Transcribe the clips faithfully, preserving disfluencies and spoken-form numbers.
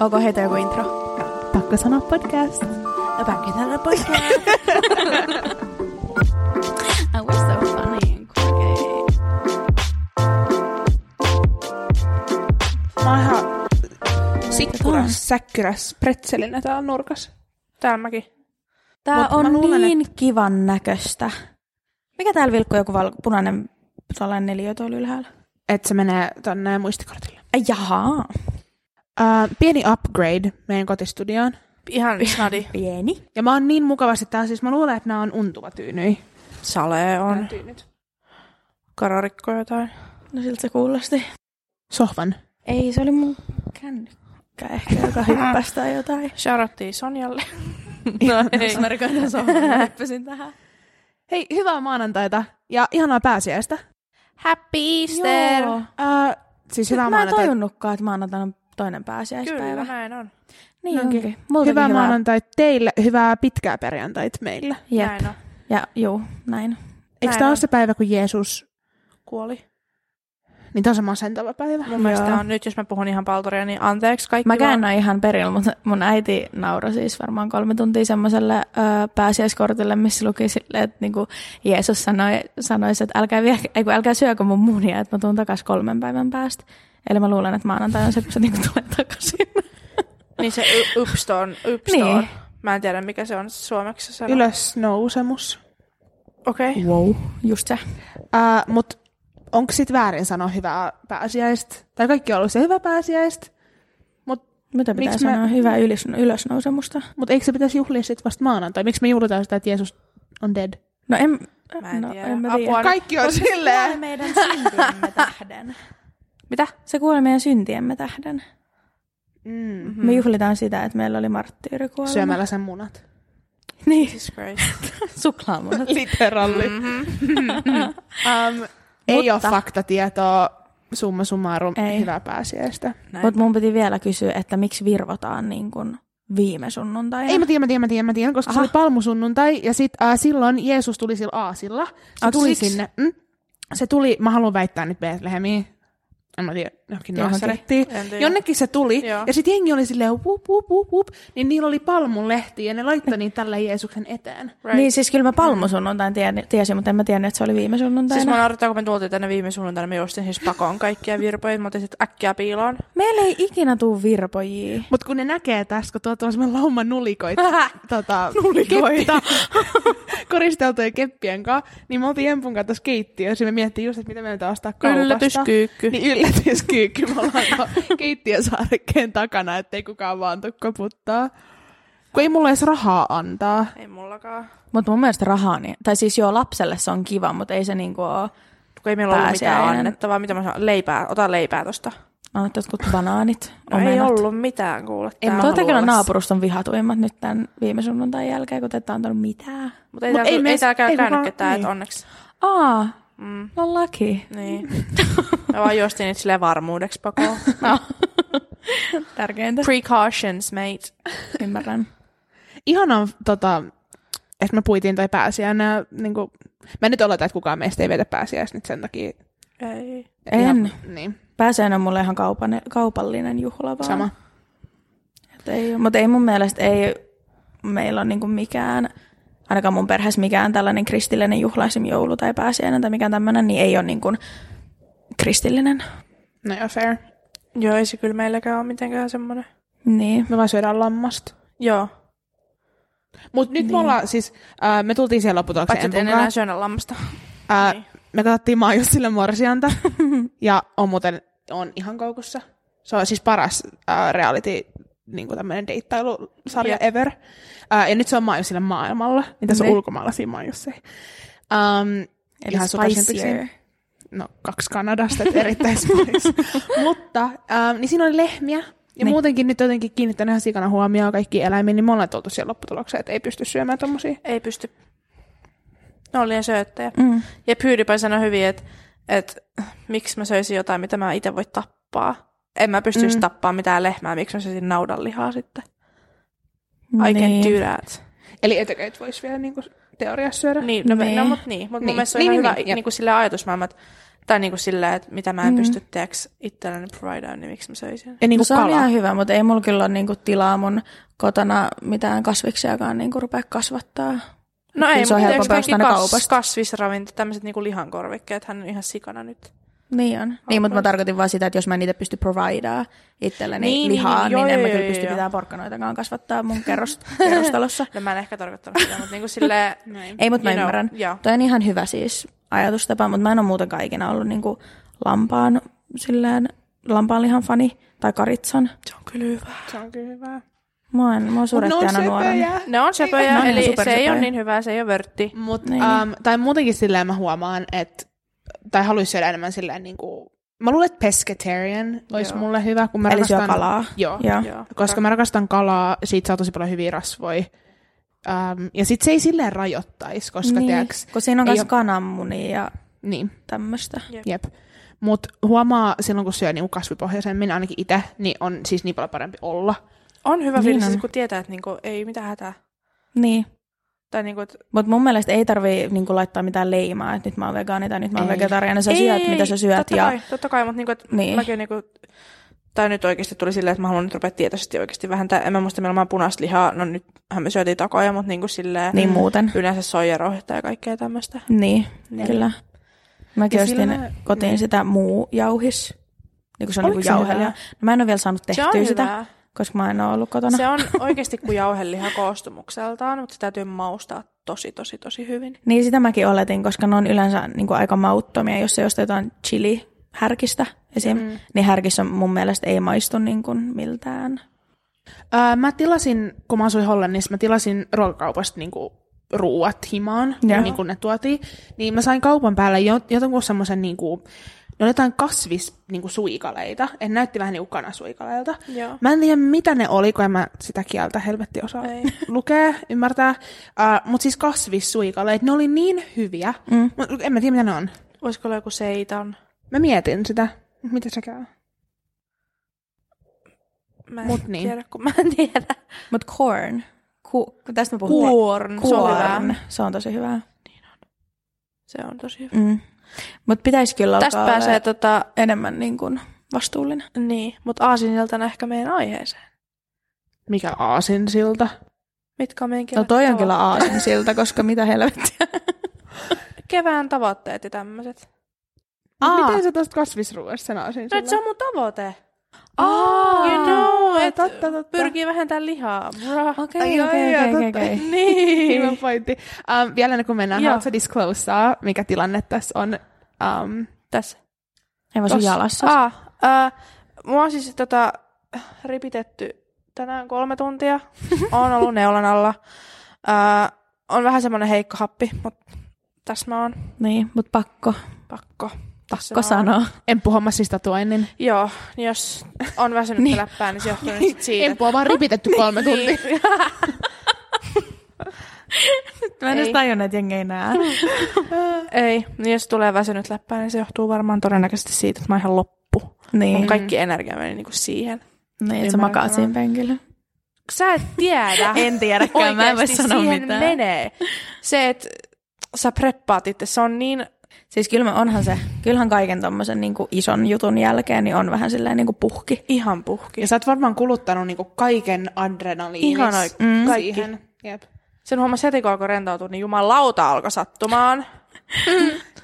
Onko heitä joku intro? Pakko sanoa podcast. No pakko sanoa podcast. Oh, we're so funny and quirky. Mä oon ihan sikkuras, säkkyräs, pretselinä täällä nurkas. Täällä mäkin. Tää Mut on luulen, niin et... kivan näköistä. Mikä täällä vilkkuu joku val- punainen salainen neliö tuolla ylhäällä? Et se menee tonne muistikortille. Ai jaha. Uh, pieni upgrade meidän kotistudioon. Ihan snadi. Pieni. Ja mä oon niin mukavasti täällä, siis mä luulen, että nää on untuva tyynyi. Sale on. Tyynyt. Kararikko jotain. No siltä se kuulosti. Sohvan. Ei, se oli mun kännykkä ehkä, joka hyppäsi tai jotain. Shoutouttiin Sonjalle. No, ei. Mä rikoin sohvan, hyppäsin tähän. Hei, hyvää maanantaita ja ihanaa pääsiäistä. Happy Easter! Joo. Uh, siis hyvää maanantaita. Mä en tajunnutkaan, että maanantaina on toinen pääsiäispäivä. Kyllä, näin on. Niin onkin. Hyvää maanantaita teille, hyvää pitkää perjantaita meillä. Jep. Näin on. Ja juu, näin. Eikö tämä ole se päivä, kun Jeesus kuoli? Niin tämä on se masentava päivä. Mun mielestä on nyt, jos mä puhun ihan paltoria, niin anteeksi kaikki. Mä käyn vaan... ihan perillä, mutta mun äiti nauroi siis varmaan kolme tuntia semmoiselle ö, pääsiäiskortille, missä luki silleen, että niinku Jeesus sanoi, sanoisi, että älkää, vie, ei, älkää syökö mun munia, että mä tuun takaisin kolmen päivän päästä. Eli mä luulen, että maanantai on se, kun se niinku tulee takaisin. Niin se upstorn. Niin. Mä en tiedä, mikä se on suomeksi sana. Ylösnousemus. Okei. Okay. Wow, just se. Uh, Mutta onko sit väärin sanoa hyvää pääsiäistä? Tai kaikki on ollut se hyvä pääsiäistä. Mut mitä pitää sanoa? Mä... Hyvää ylösnousemusta. Mutta eikö se pitäisi juhlia sit vasta maanantai? Miksi me juhlitaan sitä, että Jeesus on dead? No en, mä en no, tiedä. En mä tiedä. Kaikki on silleen. Se kuoli meidän syntiemme tähden. Mitä? Se kuoli meidän syntiemme tähden. Mm-hmm. Me juhlitaan sitä, että meillä oli marttyyrykuolema. Syömällä sen munat. Niin. Suklaamunat. Literalli. Mm-hmm. um, ei Mutta... ole faktatietoa, summa summarum, ei. Hyvää pääsiäistä. Mutta mun piti vielä kysyä, että miksi virvotaan niin kun viime sunnuntaina? Ei, mä tiedän, mä tiedän, mä tiedän, mä tiedän koska Aha. se oli palmusunnuntai ja sit, äh, silloin Jeesus tuli sillä aasilla. Se Oks tuli siksi? sinne. Mm, se tuli, mä haluan väittää nyt Betlehemiin. En mä tiedä, johonkin Nasarettiin. Jonnekin se tuli, Joo. ja sitten jengi oli silleen wup, wup, wup, wup, niin niillä oli palmunlehtiä, ja ne laittoi niitä tällä Jeesuksen eteen. Right. Niin, siis kyllä mä palmusunnuntain tiesin, mutta en mä tiennyt, että se oli viime sunnuntaina. Siis mä naurattaa, kun me tultiin tänne viime sunnuntaina, me juostin siis pakoon kaikkia virpoja, mä otin sitten äkkiä piiloon. Meillä ei ikinä tuu virpojia. Mut kun ne näkee tässä, kun tuo tuollaisen lauman nulikoita, tota, nulikoita. koristeltuja keppien kanssa, niin me oltiin Emppun kanssa tuossa keittiössä, ja me miettii just, että mitä meiltä ostaa kaupasta. Yllätyskyykky. Niin, yllätyskyykky. Me ollaan keittiösaarekkeen takana, ettei kukaan vaan tuu koputtaa. Kun ei mulla edes rahaa antaa. Ei mullakaan. Mutta mun mielestä rahaa, niin, tai siis joo, lapselle se on kiva, mutta ei se niinku ole Kun ei meillä ollut mitään annettavaa. Mitä mä sanon? Leipää. Ota leipää tosta. Annat jotkut banaanit, no omenat. Ei ollut mitään, kuule. Tuota kyllä naapuruston vihatuimmat nyt tämän viime sunnuntain jälkeen, kun te ette antanut mitään. Mutta ei, Mut ei, ei täällä käy käynyt ketään, niin. Että onneksi. Aa, mm. no laki. Niin. Mä vaan juostin nyt silleen varmuudeksi pakoon. No. Tärkeintä. Precautions, mate. Ymmärrän. Ihanaa, tota, että me puitiin toi pääsiäinen. Niin kuin... Mä nyt oletan, että kukaan meistä ei vetä pääsiäistä nyt sen takia. Ei. En. Ja, niin. Pääsiäinen on mulle ihan kaupane, kaupallinen juhla vaan. Sama. Mutta ei mun mielestä, ei meillä ole niinku mikään, ainakaan mun perheessä mikään tällainen kristillinen juhla, esimerkiksi joulu tai pääsiäinen tai mikään tämmöinen, niin ei ole niinku kristillinen. No joo, fair. Joo, ei se kyllä meilläkään ole mitenkään semmoinen. Niin. Me vaan syödään lammasta. Joo. Mut nyt niin. me ollaan siis, äh, me tultiin siellä lopputulokseen. Patsit en enää syödä lammasta. Äh, niin. Me katsottiin maa just sille morsianta ja on muuten on ihan koukussa. Se on siis paras uh, reality, niin kuin tämmöinen deittailusarja yeah. ever. Uh, ja nyt se on maa just sille maailmalla. Niin tässä on ulkomailla siinä maa just se. Um, Eli spicier. No, kaksi Kanadasta, että erittäin spice. Mutta, um, niin siinä oli lehmiä. Ja niin. Muutenkin nyt jotenkin kiinnittänyt ihan sikana huomioon kaikkiin eläimiin, niin me ollaan tultu siellä lopputulokseen, että ei pysty syömään tommosia. Ei pysty. No oli sööttäjä. Mm. Ja Pyydipäin sanoi hyvin, että et, miksi mä söisin jotain, mitä mä itse voi tappaa. En mä pystyisi mm. tappaa mitään lehmää, miksi mä söisin naudanlihaa sitten. I niin. can do that. Eli etäköit vois vielä niinku teoriassa syödä? Niin, no, niin. no mutta niin. Mut niin. mun mielestä on niin, ihan niin, hyvä niin, niinku, silleen ajatusmaailma, että Tai niinku silleen, että mitä mä en mm-hmm. pysty teeksi itselleni providaan, niin miksi mä söisin. Ja niinku no, se on ihan hyvä, mutta ei mulla kyllä ole niinku tilaa mun kotona mitään kasviksiakaan niinku rupea kasvattaa. No ei, mutta teeksi kaikki kas, kasvisravinto, tämmöiset niinku lihankorvikkeet, hän on ihan sikana nyt. Niin on. Niin, Alkoon. Mutta mä tarkoitin vaan sitä, että jos mä en itse pysty providaan itselleni niin, lihaa, niin, joo, niin en joo, mä kyllä pysty pitää porkkanoitakaan kasvattaa mun kerrost, kerrostalossa. No mä en ehkä tarkoittanut sitä, mutta niinku silleen... Noin. Ei, mutta mä you ymmärrän. Know, toi on ihan hyvä siis ajatustapa, mutta mä en ole muutenkaan ikinä ollut niinku lampaan, silleen, lampaanlihan fani tai karitsan. Se on kyllä hyvää. Se on kyllä hyvää. Mä oon, mä oon suurettiana nuorena. Ne on söpöjä, eli, eli se ei ole niin hyvää, se ei ole vörtti. Mut, niin. um, tai muutenkin silleen mä huomaan, että tai haluaisin syödä enemmän silleen niinku... Mä luulen, että pescatarian olisi joo. mulle hyvä, kun mä eli rakastan... Eli syö kalaa. Joo, joo. joo. koska Rak- mä rakastan kalaa, siitä saa tosi paljon hyviä rasvoja. Um, ja sit se ei silleen rajoittaisi, koska niin. teaks... Kun siinä on myös ole... kananmunia ja niin. tämmöstä. Jep. Jep. Mut huomaa silloin, kun syö niinku kasvipohjaisemmin, ainakin itse, niin on siis niin paljon parempi olla. On hyvä niin fiilis, kun tietää, että niinku, ei mitään hätää. Niin. Niinku, et... Mutta mun mielestä ei tarvii niinku, laittaa mitään leimaa, että nyt mä oon vegaani tai nyt mä oon vegetariaani, sä ei, syöt, ei, mitä sä syöt. Totta ja... kai, totta kai, mutta niinku, niin. mäkin niinku, tai nyt oikeasti tuli silleen, että mä haluan nyt rupea tietoisesti oikeasti vähentää, en mä muista meillä on punaista lihaa, no nythän me syötiin takoja, mutta niinku silleen niin muuten. Yleensä soijarauhetta ja kaikkea tämmöistä. Niin, niin, kyllä. Mäkin ostin sillä... kotiin niin. sitä muu jauhis, niin kuin se on niinku jauhelia. No, mä en ole vielä saanut tehtyä sitä. Koska mä en ole ollut kotona. Se on oikeasti kuin jauheliha koostumukseltaan, mutta se täytyy maustaa tosi, tosi, tosi hyvin. Niin sitä mäkin oletin, koska ne on yleensä niin kuin aika mauttomia. Jos se ostaa jotain chili-härkistä esim, mm. niin härkissä mun mielestä ei maistu niin kuin miltään. Öö, mä tilasin, kun mä asuin Hollannissa, mä tilasin ruokakaupasta niin kuin ruuat himaan, niin kuin ne tuotiin. Niin mä sain kaupan päällä jotenkin semmoisen... Niin kuin ne oli jotain kasvissuikaleita. Niin en näytti vähän niin kuin kanasuikaleilta. Joo. Mä en tiedä, mitä ne oli, kun en mä sitä kieltä helvetti osaa ei. lukea, ymmärtää. Uh, Mutta siis kasvissuikaleet, ne oli niin hyviä. Mm. Mut en mä tiedä, mitä ne on. Olisiko olla joku seitan? Mä mietin sitä. Mitä se käy? Mä en Mut niin. tiedä, kun mä en tiedä. Mut corn. Ku- tästä mä puhun. Corn. Corn. Se on tosi hyvää. Niin on. Se on tosi hyvää. Mm. Mut pitäis kyllä alkaa tästä pääsee tota, enemmän niin kuin vastuullinen. Niin, mutta aasinsiltana ehkä meidän aiheeseen. Mikä aasinsilta? Mitkä on meidän kevät? No toi on kyllä aasinsilta, koska mitä helvettiä. Kevään tavoitteet ja tämmöset. Aa. Miten sä tosta kasvisruuasta sen aasinsilta? No se on mun tavoite. Aa, you know, että pyrkii vähentään lihaa. Okei, okei, okei. Niin. Hyvä pointti. Um, vielä ennen kuin mennään, haluatko sä disclosea, mikä tilanne tässä on? Um, tässä. Ei vaan sun jalassa. Ah, uh, mua on siis tota, ripitetty tänään kolme tuntia. Oon ollut neulan alla. Uh, on vähän semmoinen heikko happi, mutta tässä mä oon. Niin, mutta pakko. Pakko. Pakko sanoa. Emppuhommassa sitä tuo ennen. Joo, niin jos on väsynyt niin. läppää, niin se johtuu nyt siitä. Emppua on vaan ripitetty kolme tuntia. Nyt mä en edes tajun, että jengi ei näe. Ei, niin jos tulee väsynyt läppää, niin se johtuu varmaan todennäköisesti siitä, että mä oon ihan loppu. Niin. Mun kaikki energia meni niinku siihen. Niin, että sä makaa siinä penkillä. Sä et tiedä. En tiedäkään, mä en voi sanoa mitään. Oikeasti siihen menee. Se, että sä preppaat itse, se on niin... Siis kyllä onhan se, kyllähän kaiken tommosen niinku ison jutun jälkeen niin on vähän silleen niinku puhki. Ihan puhki. Ja sä oot varmaan kuluttanut niinku kaiken adrenaliinis. Ihan oikein. Mm. Kaikki. Jep. Sen huomasi heti, kun alkoi rentoutua, niin jumalauta alkoi sattumaan.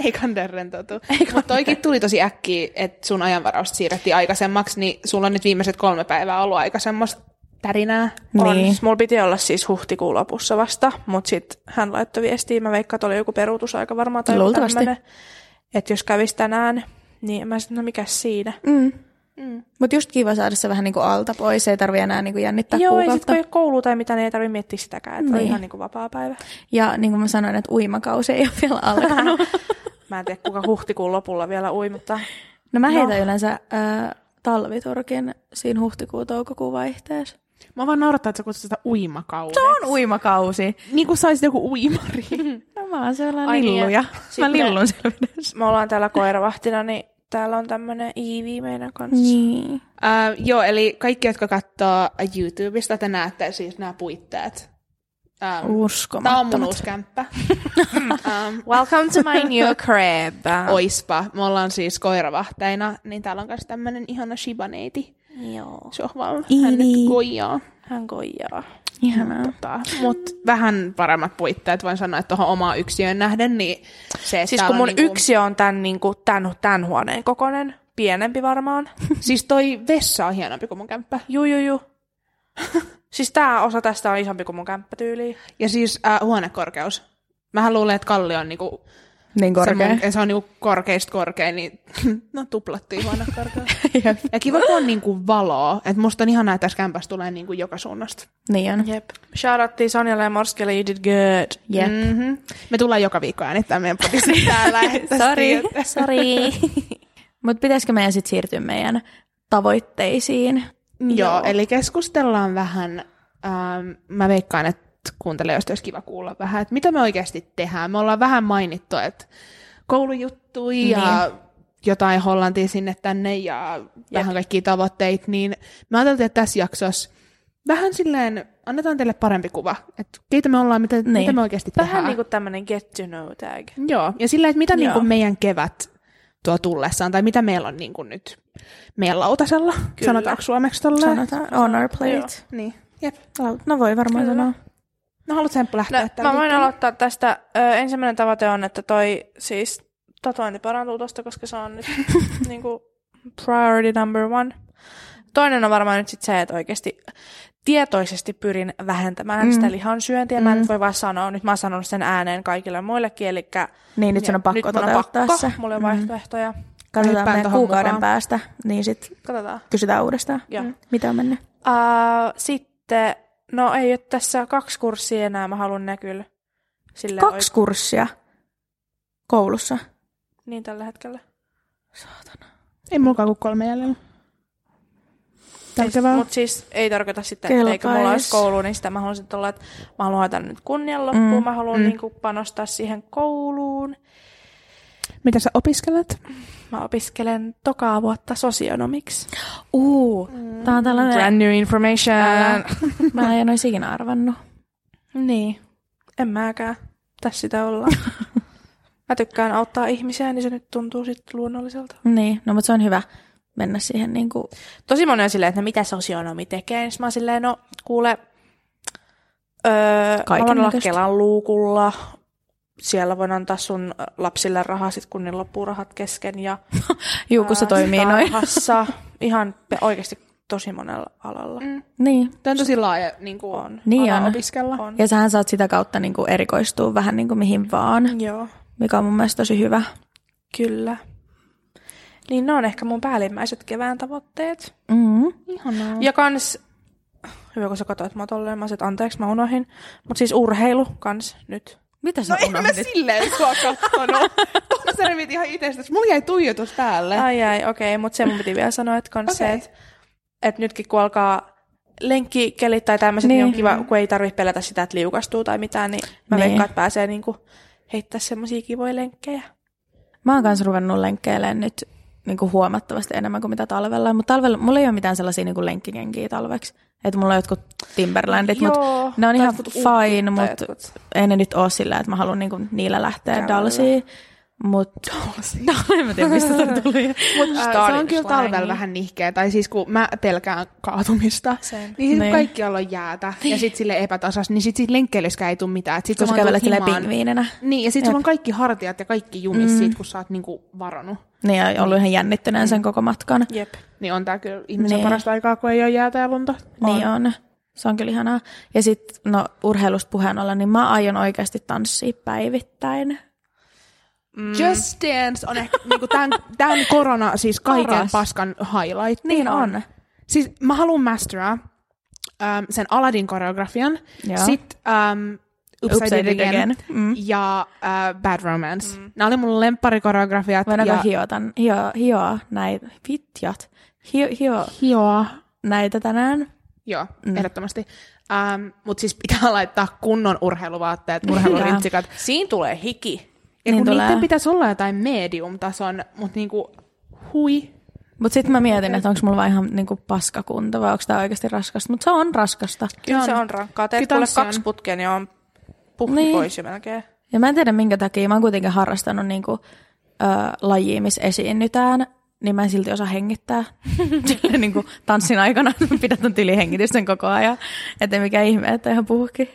Ei kannata rentoutua. Mutta oikein tuli tosi äkkiä, että sun ajanvarausta siirrettiin aikaisemmaksi, niin sulla on nyt viimeiset kolme päivää ollut aika semmoista tärinää. On. Niin. Mulla piti olla siis huhtikuun lopussa vasta, mutta sitten hän laittoi viestiä. Mä veikkaan, että oli joku peruutusaika varmaan. Tai luultavasti. Että jos kävisi tänään, niin mä sanoin, no mikäs siinä. Mm. Mm. Mutta just kiva saada se vähän niinku alta pois. Ei tarvitse enää niinku jännittää joo, kuukautta. Joo, ei sitten kun ei ole koulua tai mitään, niin ei tarvitse miettiä sitäkään. Että niin. on ihan niinku vapaa päivä. Ja niin kuin mä sanoin, että uimakausi ei ole vielä alkanut. Mä en tiedä, kuka huhtikuun lopulla vielä ui, mutta... No mä heitän no. yleensä äh, talviturkin siinä huhtikuun-toukokuun vaihteessa. Mä vaan naurattaa, että sä kutsut sitä uimakaudeksi. Se on uimakausi. Niin kuin saisit joku uimari. No mä oon sellainen ai lilluja. Niin. Mä lillun selvinässä. Me ollaan täällä koiravahtina, niin täällä on tämmönen Iivi meidän kanssa. Niin. Uh, joo, eli kaikki, jotka katsoo YouTubesta, te näette siis nämä puitteet. Um, tämä on mun uusi kämppä. um, Welcome to my new crib. Oispa. Me ollaan siis koiravahteina, niin täällä on myös tämmönen ihana Shiba-neiti. Joo. Sohvalla. Hän nyt koijaa. Hän koijaa. Ihanaa. Tota, mutta vähän paremmat puitteet. Voin sanoa, että tuohon omaan yksiöön nähden, niin se, että siis kun mun niinku... yksiö on tämän, niinku, tämän, tämän huoneen kokoinen. Pienempi varmaan. Siis toi vessa on hienompi kuin mun kämppä. Juu, juu, juu. Siis tää osa tästä on isompi kuin mun kämppätyyliin. Ja siis äh, huonekorkeus. Mähän luulen, että Kalli on niinku... Niin korkea. Se, mun, se on niinku korkeista korkein, niin no tuplattiin huonekorkeus. Jep. Ja kiva, kun on niinku valoa. Et musta on ihanaa, että tässä kämpässä tulee niinku joka suunnasta. Niin on. Jep. Shoutouttiin Sonjalle ja Morskelle, you did good. Jep. Mm-hmm. Me tullaan joka viikko äänittää meidän potista täällä. Sori, sori. Mutta pitäisikö meidän sitten siirtyä meidän tavoitteisiin? Joo, Joo. Eli keskustellaan vähän, ähm, mä veikkaan, että kuuntelijoista olisi kiva kuulla vähän, että mitä me oikeasti tehdään. Me ollaan vähän mainittu, että koulujuttuja niin. Ja jotain Hollantia sinne tänne ja Jep. vähän kaikkia tavoitteita, niin me ajateltiin, että tässä jaksossa vähän silleen annetaan teille parempi kuva, että keitä me ollaan, mitä, niin. mitä me oikeasti tehdään. Vähän niin kuin tämmöinen get to know tag. Joo, ja silleen, että mitä niin kuin meidän kevät tuo tullessaan, tai mitä meillä on niin kuin nyt meidän lautasella. Kyllä. Sanotaanko suomeksi tolleen? Sanotaan. On our plate. Niin. Jep. No voi varmaan Kyllä. sanoa. No haluatko Emppu lähteä? No, mä voin viikkoon. aloittaa tästä. Ö, ensimmäinen tavoite on, että toi siis tatuointi parantuu tosta, koska se on nyt niin kuin priority number one. Toinen on varmaan nyt sit se, että oikeasti tietoisesti pyrin vähentämään mm. sitä lihan syöntiä. Mm. Mä nyt voi vaan sanoa, nyt mä oon sanonut sen ääneen kaikille muillekin, eli niin, nyt sen on pakko toteuttaa se. Mulla on mm. vaihtoehtoja. Katsotaan meidän kuukauden mukaan. päästä, niin sitten kysytään uudestaan, ja. mitä on mennyt. Uh, sitten, no ei ole tässä kaksi kurssia enää, mä haluan ne kyllä. Silleen kaksi oikein. kurssia? Koulussa? Niin tällä hetkellä. Saatana. Ei mulkaan kuin kolme jäljellä. Mutta siis ei tarkoita sitä, että eikö mulla olisi koulua, niin sitä mä haluan sitten olla, että mä haluan hoitaa nyt kunnian loppuun, mm. mä haluan mm. niinku panostaa siihen kouluun. Mitä sä opiskelet? Mä opiskelen tokaa vuotta sosionomiksi. Uu, mm. tää on tällainen... Brand new information. Ää, mä en olisi ikinä arvannut. Niin, en mäkään. Tässä sitä ollaan. Mä tykkään auttaa ihmisiä, niin se nyt tuntuu sitten luonnolliselta. Niin, no mutta se on hyvä. Mennä siihen niin kuin... Tosi moni on silleen, että no, mitä sosionomi tekee. Niin mä oon silleen, no kuule, öö, mä voin olla Kelan luukulla. Siellä voin antaa sun lapsille rahaa, sit kun ne loppuu rahat kesken. Ja, Juu, kun se toimii noin. Ihan oikeasti tosi monella alalla. Mm. Niin. Tämä on tosi laaja niin kuin on. Niin ala on. Opiskella. On. Ja sähän saat sitä kautta niin kuin erikoistua vähän niin kuin mihin vaan. Joo. Mikä on mun mielestä tosi hyvä. Kyllä. Niin ne on ehkä mun päällimmäiset kevään tavoitteet. Mm. Ihanaa. Ja kans, hyvä kun sä katsoit mua tolleen, mä olisin, että anteeksi mä unohin. Mut siis urheilu kans nyt. Mitä sä no unohdit? No en mä silleen sua kattonut. Mä selvit ihan itsestäsi. Mulla jäi tuijotus päälle. Ai ai, okei. Okay. Mut sen mun piti vielä sanoa, että kans okay. se, että et nytkin kun alkaa lenkkikelit tai tämmöset, niin. niin on kiva, kun ei tarvitse pelätä sitä, että liukastuu tai mitään, niin mä niin. veikkaan, että pääsee niinku heittää semmosia kivoja lenkkejä. Mä oon kans ruvennut lenkkeilemään nyt. Niinku huomattavasti enemmän kuin mitä talvella. Mutta talvella mulla ei ole mitään sellaisia niinku lenkkikenkiä talveksi. Että mulla on jotkut Timberlandit, mutta ne on ihan fine, mutta ei ne nyt ole sillä, että mä haluan niinku niillä lähteä Dalsiin. Mut no, en mä tiedä, mistä se tuli. Mut äh, se on kyllä talvella vähän nihkeä. Tai siis kun mä pelkään kaatumista, Sen. niin sitten kaikkialla on jäätä. Ja sitten sille epätasas, niin sitten sit lenkkeilyskään ei tule mitään. Sit kun sä kävelet silleen pingviinenä. Niin, ja sitten sulla on kaikki hartiat ja kaikki jumis mm. siitä, kun sä oot niinku varonut. Niin, ja ollut ihan jännittyneen sen koko matkan. Jep. Niin on tää kyllä ihmisen niin. parasta aikaa, kun ei ole jäätä ja lunta. On. Niin on. Se on kyllä ihanaa. Ja sitten, no urheilusta puheen ollen, niin mä aion oikeasti tanssia päivittäin. Mm. Just Dance on ehkä niinku tämän, tämän korona, siis kaiken Paras. paskan highlight. Niin on. on. Siis mä haluan masteraa um, sen Aladdin koreografian, sitten um, Oops, I Did It Again mm. ja uh, Bad Romance. Mm. Nämä oli mun lempparikoreografiat. Voidaanko ja... hiotan, hio, hioa näitä, vitjat, hio, hio, hioa näitä tänään? Joo, mm. ehdottomasti. Um, Mutta siis pitää laittaa kunnon urheiluvaatteet, urheilurintsikat. Siinä tulee hiki. Ja niin niiden pitäisi olla jotain medium-tason, mutta niinku, hui, Mut sit mä mietin, että onko mulla vaan ihan niinku paskakunta vai onko tää oikeasti raskasta. Mut se on raskasta. Kyllä se on rankkaa. Teet kuule kaksi putkea, niin on puhki niin. Pois jo melkein. Ja mä en tiedä minkä takia. Mä oon kuitenkin harrastanut niinku, äh, lajia, missä esiinnytään. Niin mä en silti osaa hengittää. Niinku tanssin aikana pidätän tilihengitysten koko ajan. Että mikään ihme, että ihan puhki.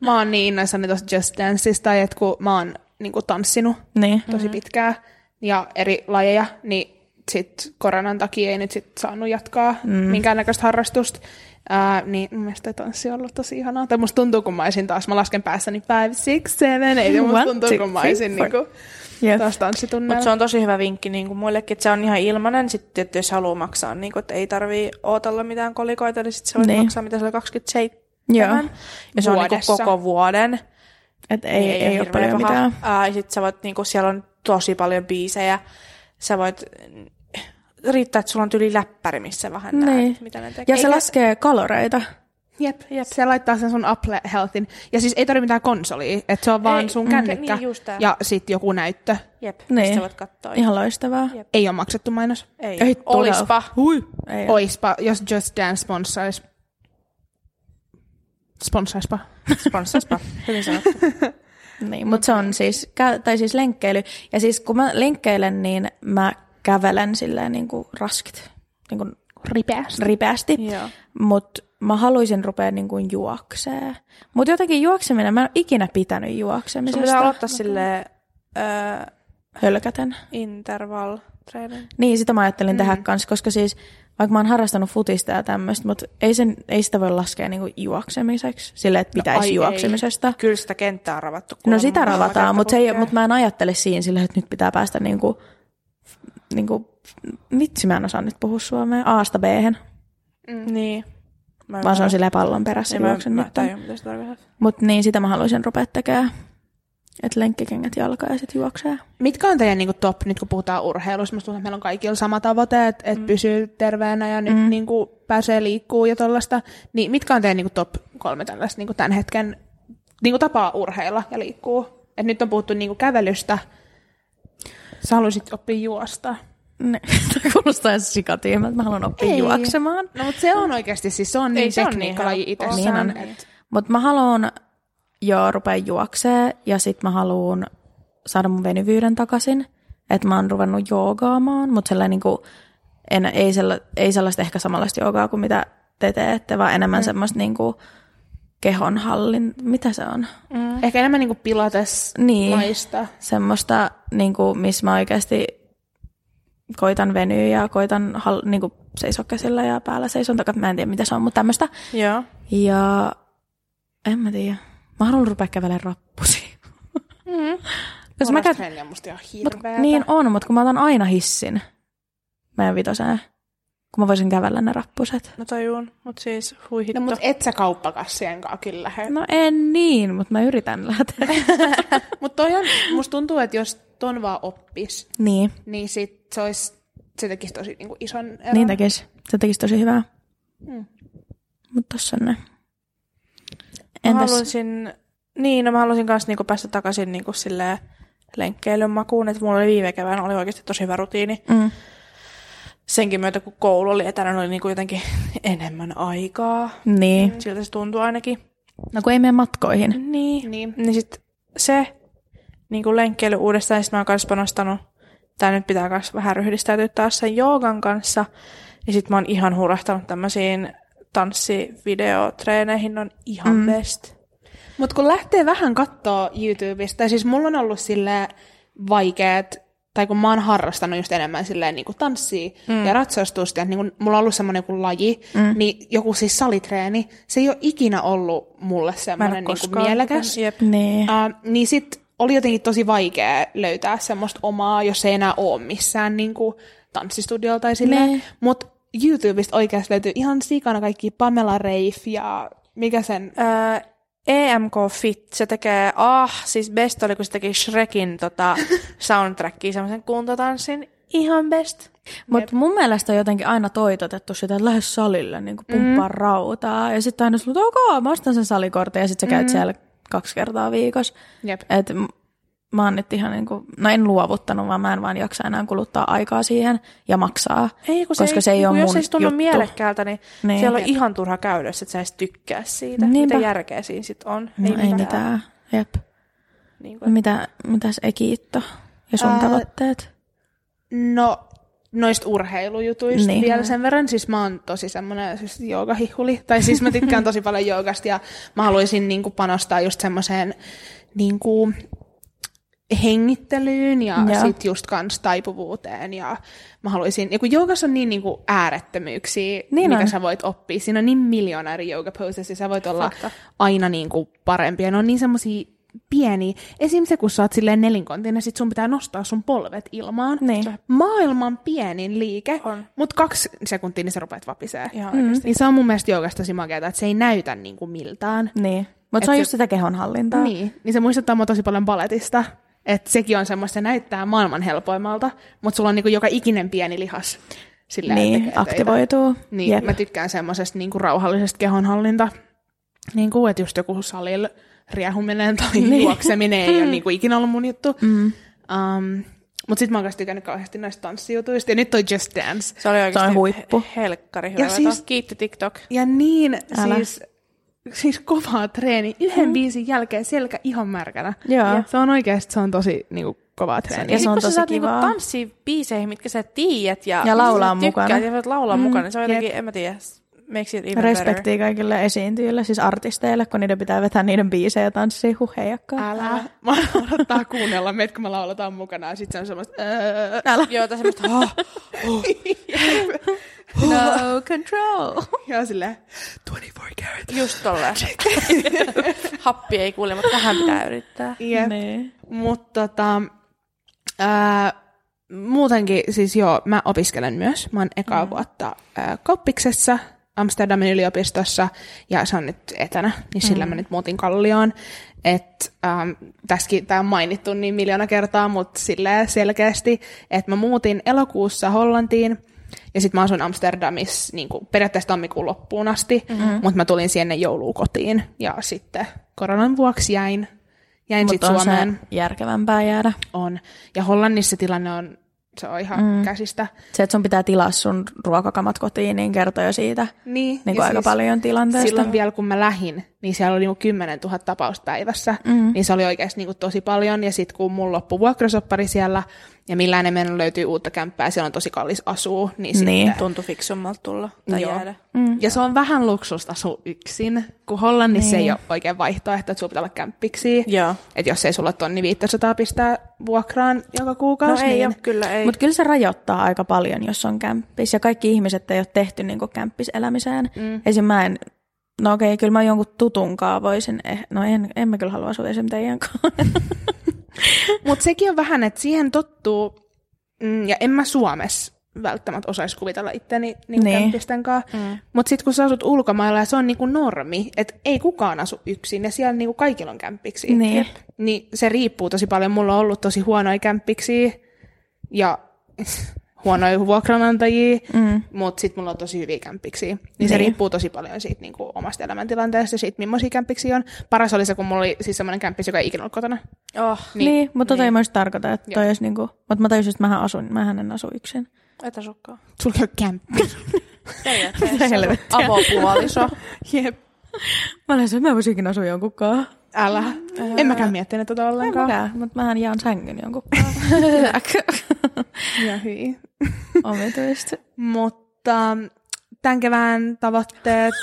Mä oon niin innoissani tosta Just Danceista, että kun mä oon niinku tanssinut niin. tosi pitkään ja eri lajeja, niin sit koronan takia ei nyt sit saanut jatkaa mm. minkäännäköistä harrastusta. Ää, niin mun mielestä tanssi on ollut tosi ihanaa. Tai musta tuntuu, kun mä olisin taas, mä lasken päässäni five, six, seven, ei musta tuntuu, two, kun mä olisin niin kuin, yep. taas tanssitunneilla. Mutta se on tosi hyvä vinkki niin kuin muillekin, että se on ihan ilmanen, sitten jos haluaa maksaa, niin kuin, että ei tarvii ootella mitään kolikoita, niin sit se voi niin. maksaa mitä siellä kaksikymmentäseitsemän. Joo. Ja se vuodessa. On niin kuin koko vuoden. Et ei, niin ei, ei ole paljon paha. Mitään. Ää, ja sit sä voit, niin kuin, siellä on tosi paljon biisejä. Sä voit... Riittää, että sulla on tyli läppäri, missä vähän näet, niin. mitä ne tekee. Ja se ei laskee jät... kaloreita. Jep, jep. Se laittaa sen sun Apple Healthin. Ja siis ei tarvitse mitään konsolia, että se on vaan ei, sun kännykkä niin, ja sit joku näyttö. Jep, niin. mistä voit katsoa. Ihan loistavaa. Jep. Ei ole maksettu mainos. Ei, ei olispa. Hui. Ei oispa, jos Just Dance sponsaisi. Sponsaispa. Sponsaispa. Hyvin sanottu. Niin, mutta se on siis, tai siis lenkkeily. Ja siis kun mä lenkkeilen, niin mä... kävelen silleen niin kuin raskit, niin kuin ripeästi, ripeästi. Mutta mä haluaisin rupea niin kuin juokseen. Mutta jotenkin juokseminen, mä en ole ikinä pitänyt juoksemisesta. Sun pitää aloittaa silleen... Öö, hölkäten. Interval training. Niin, sitä mä ajattelin mm. tehdä kanssa, koska siis vaikka mä oon harrastanut futista ja tämmöistä, mutta ei, sen, ei sitä voi laskea niin kuin juoksemiseksi, silleen, että pitäisi no, juoksemisesta. Ei. Kyllä sitä kenttää on ravattu. No sitä ravataan, mutta mut mä en ajattele siinä silleen, että nyt pitää päästä niin kuin... Niin kuin, vitsi mä en osaa nyt puhua suomea, Aasta B-hen. Mm. Niin. Mä vaan se on silleen pallon perässä juoksen nyt. Mutta niin, sitä mä haluaisin rupea tekemään. Että lenkkikengät jalkaa ja sit juoksee. Mitkä on teidän niinku top, nyt kun puhutaan urheilusta? Musta tuntuu, että meillä on kaikilla sama tavoite, että et mm. pysyy terveenä ja nyt mm. niinku pääsee liikkuu ja tollaista. Niin mitkä on teidän niinku top kolme tällaista niinku tämän hetken niinku tapaa urheilla ja liikkuu? Et nyt on puhuttu niinku kävelystä. Sä haluaisit oppia juosta. Ne, kuulostaa ihan sikatiimeltä, mä haluan oppia Ei. juoksemaan. No, mutta se on oikeasti, siis se on niin tekniikkalaji itsessään. Niin et... Mutta mä haluan jo rupea juokseen ja sit mä haluan saada mun venyvyyden takaisin. Että mä oon ruvennut joogaamaan, mutta niinku, en, ei, sella, ei sellaista ehkä samanlaista joogaa kuin mitä te teette, vaan enemmän mm. semmoista niinku, kehonhallin, mitä se on? Mm. Ehkä enemmän niinku pilates-maista. Niin, semmoista, niinku, missä mä oikeasti koitan venyä ja koitan hall- niinku seisoa käsillä ja päällä seison takat. Mä en tiedä, mitä se on, mutta tämmöistä. Joo. Ja en mä tiedä. Mä haluan rupea kävelemään rappusiin. Mm. Morastreeni on musta ihan hirveätä. Niin on, mutta kun mä otan aina hissin meidän vitoseen. Kun mä voisin kävellä ne rappuset. No tajuun, mutta siis hui hitto. No mut et sä kauppakassien kaa kyllä lähde. No en niin, mutta mä yritän lähteä. Mut toi on, musta tuntuu, että jos ton vaan oppis, niin, niin sit se, olisi, se tekisi tosi niin kuin ison eron. Niin tekisi, se tekisi tosi hyvää. Mm. Mut tossa on ne. Entäs? Mä haluaisin, niin, no mä haluaisin kans niinku päästä takaisin niinku silleen lenkkeilyn makuun, että mulla oli viime keväänä, oli oikeesti tosi hyvä rutiini. Mm. Senkin myötä, kun koulu oli etänä, oli niin kuin jotenkin enemmän aikaa. Niin. Siltä se tuntuu ainakin. No kun ei mene matkoihin. Niin. Niin, niin sitten se niin kuin lenkkeily uudestaan, ja sitten mä oon kanssa panostanut, tai nyt pitää kanssa vähän ryhdistäytyä taas sen joogan kanssa, niin sitten mä oon ihan hurahtanut tämmöisiin tanssivideotreeneihin, on ihan mm. best. Mut kun lähtee vähän kattoo YouTubesta, siis mulla on ollut silleen vaikeat, tai kun mä oon harrastanut just enemmän silleen niin kuin tanssia mm. ja ratsastusta, että niin kuin mulla on ollut semmoinen joku laji, mm. niin joku siis salitreeni, se ei ole ikinä ollut mulle semmoinen niin kuin mielekäs. Niin. Uh, niin sit oli jotenkin tosi vaikea löytää semmoista omaa, jos ei enää ole missään niin kuin tanssistudiolla tai silleen. Niin. Mutta YouTubesta oikeasti löytyy ihan sikana kaikki Pamela Reif ja mikä sen... Öö, E M K Fit, se tekee, ah, siis best oli, kun se teki Shrekin tota, soundtrackiin semmoisen kuntotanssin. Ihan best. Mutta mun mielestä on jotenkin aina toitotettu sitä, että lähes salille, niin kuin pumppaa mm. rautaa. Ja sitten aina sanoo, että okei, mä ostan sen salikortin ja sitten sä käyt mm. siellä kaksi kertaa viikossa. Että mä oon nyt ihan niin kuin, no en luovuttanut, vaan mä en vaan jaksa enää kuluttaa aikaa siihen ja maksaa, ei, koska se ei, se ei ole mun juttu. Jos ei tunnu mielekkäältä, niin, niin siellä on jep. ihan turha käydössä, että sä edes tykkää siitä. Niinpä. Mitä järkeä siinä sitten on? No ei, ei mitään. Jep. Niin kuin, mitä, mitäs Egiitto ja sun ää, tavoitteet? No, noista urheilujutuista niin. vielä sen verran. Siis mä oon tosi semmoinen siis joogahihuli. Tai siis mä tykkään tosi paljon joogasta ja mä haluaisin niin kuin panostaa just semmoiseen niin kuin hengittelyyn ja, ja. sitten just kans taipuvuuteen. Ja mä haluaisin, ja kun joogassa on niin, niin kuin äärettömyyksiä, niin mitä on. Sä voit oppia. Siinä on niin miljoona eri joogaposeja, sä voit olla Fakta. aina niin kuin parempi. Ja ne on niin semmosia pieni. Esimerkiksi se, kun sä oot silleen nelinkontina, sit sun pitää nostaa sun polvet ilmaan. Niin. Maailman pienin liike, on. mut kaksi sekuntia, niin sä rupeat vapisee. Mm. Niin se on mun mielestä joogasta tosi makeata, että se ei näytä niinku miltään. Niin. Mut se on se, just sitä kehonhallintaa. Niin. Niin se muistuttaa mua tosi paljon baletista. Että sekin on semmoista, se näyttää maailman helpoimmalta, mut sulla on niinku joka ikinen pieni lihas. Silleen, niin, että aktivoituu. Niin, yep. Mä tykkään semmosesta niinku rauhallisesta kehonhallinta. Niinku, että just joku salilla riehuminen tai niin. juokseminen ei ole niin kuin ikinä ollut mun juttu. Mm. Um, Mutta sitten mä oon kanssa tykännyt kauheasti näistä tanssijutuista. Ja nyt toi Just Dance. Se oli oikeasti huippu. Helkkari hyvä. Siis, kiitti TikTok. Ja niin, siis, siis kovaa treeni. Yhden mm. biisin jälkeen selkä ihan märkänä. Joo. Se on oikeasti, se on tosi niin kuin, kovaa treeni. Ja, ja se on tosi kivaa. Niinku tanssia biiseihin, mitkä sä tiedät. Ja, ja laulaa mukana. Ja voit laulaa mm. mukana. Se on jotenkin, en mä tiedä. Respektia kaikille esiintyjille, siis artisteille, kun niiden pitää vetää niiden biisejä ja tanssia, huh heijakkaan. Älä. Mä odottaa kuunnella meitä, kun me lauletaan mukana, ja sit se on semmoista älä. Joo, tai semmoista huh, huh, no control. Joo, silleen kaksikymmentäneljä karat. Just tolleen. Happi ei kuule, mutta vähän pitää yrittää. Jep. Niin. Mutta tota, ää, muutenkin, siis joo, mä opiskelen myös. Mä oon ekaa mm. vuotta ää, Kauppiksessa. Amsterdamin yliopistossa, ja se on nyt etänä, niin sillä mm. mä nyt muutin Kallioon. Että ähm, tässäkin tämä on mainittu niin miljoona kertaa, mutta silleen selkeästi, että mä muutin elokuussa Hollantiin, ja sitten mä asuin Amsterdamissa niin kuin periaatteessa tammikuun loppuun asti, mm-hmm. mutta mä tulin sinne jouluun kotiin, ja sitten koronan vuoksi jäin, jäin sitten Suomeen. Mutta on se järkevämpää jäädä. On, ja Hollannissa tilanne on se on ihan mm. käsistä. Se, että sun pitää tilaa sun ruokakamat kotiin, niin kertoo jo siitä niin, niin kuin aika siis paljon tilanteesta. Silloin vielä, kun mä lähdin, niin siellä oli niinku kymmenen tuhatta tapausta päivässä. Mm. Niin se oli oikeasti niinku tosi paljon. Ja sitten kun mun loppui vuokrasoppari siellä, ja millään ei mennyt löytyy uutta kämppää, siellä on tosi kallis asua. Niin, niin. Tuntui fiksummalta tulla tai joo. jäädä. Mm. Ja se on vähän luksusta asua yksin, kun Hollannissa niin. ei ole oikein vaihtoehto, että sulla pitää olla kämppiksi. Että jos ei sulla tonni viisisataa pistää vuokraan joka kuukausi. No ei niin. ole, kyllä ei. Mutta kyllä se rajoittaa aika paljon, jos on kämppis. Ja kaikki ihmiset ei ole tehty niinku kämppiselämiseen. Mm. Esim. mä en... No okei, okay, kyllä mä jonkun tutunkaan voisin. Eh, no en, en mä kyllä halua asua esim. Teidän kanssa. Mutta sekin on vähän, että siihen tottuu, ja en mä Suomessa välttämättä osaisi kuvitella itteni niin niin. kämpisten kanssa, mm. mutta sitten kun sä asut ulkomailla ja se on niinku normi, että ei kukaan asu yksin ja siellä niinku kaikilla on kämpiksi, niin. niin se riippuu tosi paljon. Mulla on ollut tosi huonoja kämpiksiä ja huonoja vuokranantajia, mm. mutta sitten mulla on tosi hyviä kämpiksiä. Niin, niin se riippuu tosi paljon siitä niinku omasta elämäntilanteesta ja siitä, millaisia kämpiksiä on. Paras oli se, kun mulla oli siis semmoinen kämppis, joka ei ikinä ollut kotona. Oh, niin, niin, mutta tota niin. ei myös tarkoita, että toi olisi niinku, mutta mä tajusin, että mähän asun, mähän en asu yksin. Et asukkaan. Sulla on kämppi. Helvettiä. Avopuoliso. Jep. Mä olen se, että mä voisin ikinä asua jonkunkaan. Älä. Ää... En mäkään miettinyt tota ollenkaan. En mäkään, mutta mähän jaan sängyn jonkunkaan. Ja hyi. Omituista. Mutta tämän kevään tavoitteet.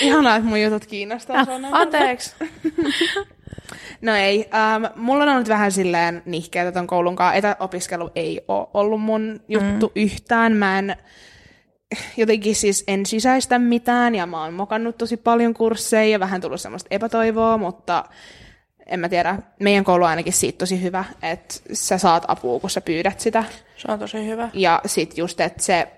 Ihanaa, että mun jutut kiinnostaa. No, anteeksi. No ei. Ähm, mulla on ollut vähän silleen nihkeetä ton koulunkaan. Etäopiskelu ei ole ollut mun juttu mm. yhtään. Mä en jotenkin siis en sisäistä mitään ja mä oon mokannut tosi paljon kursseja ja vähän tullut semmoista epätoivoa, mutta en mä tiedä. Meidän koulu on ainakin siitä tosi hyvä, että sä saat apua, kun sä pyydät sitä. Se on tosi hyvä. Ja sit just, että se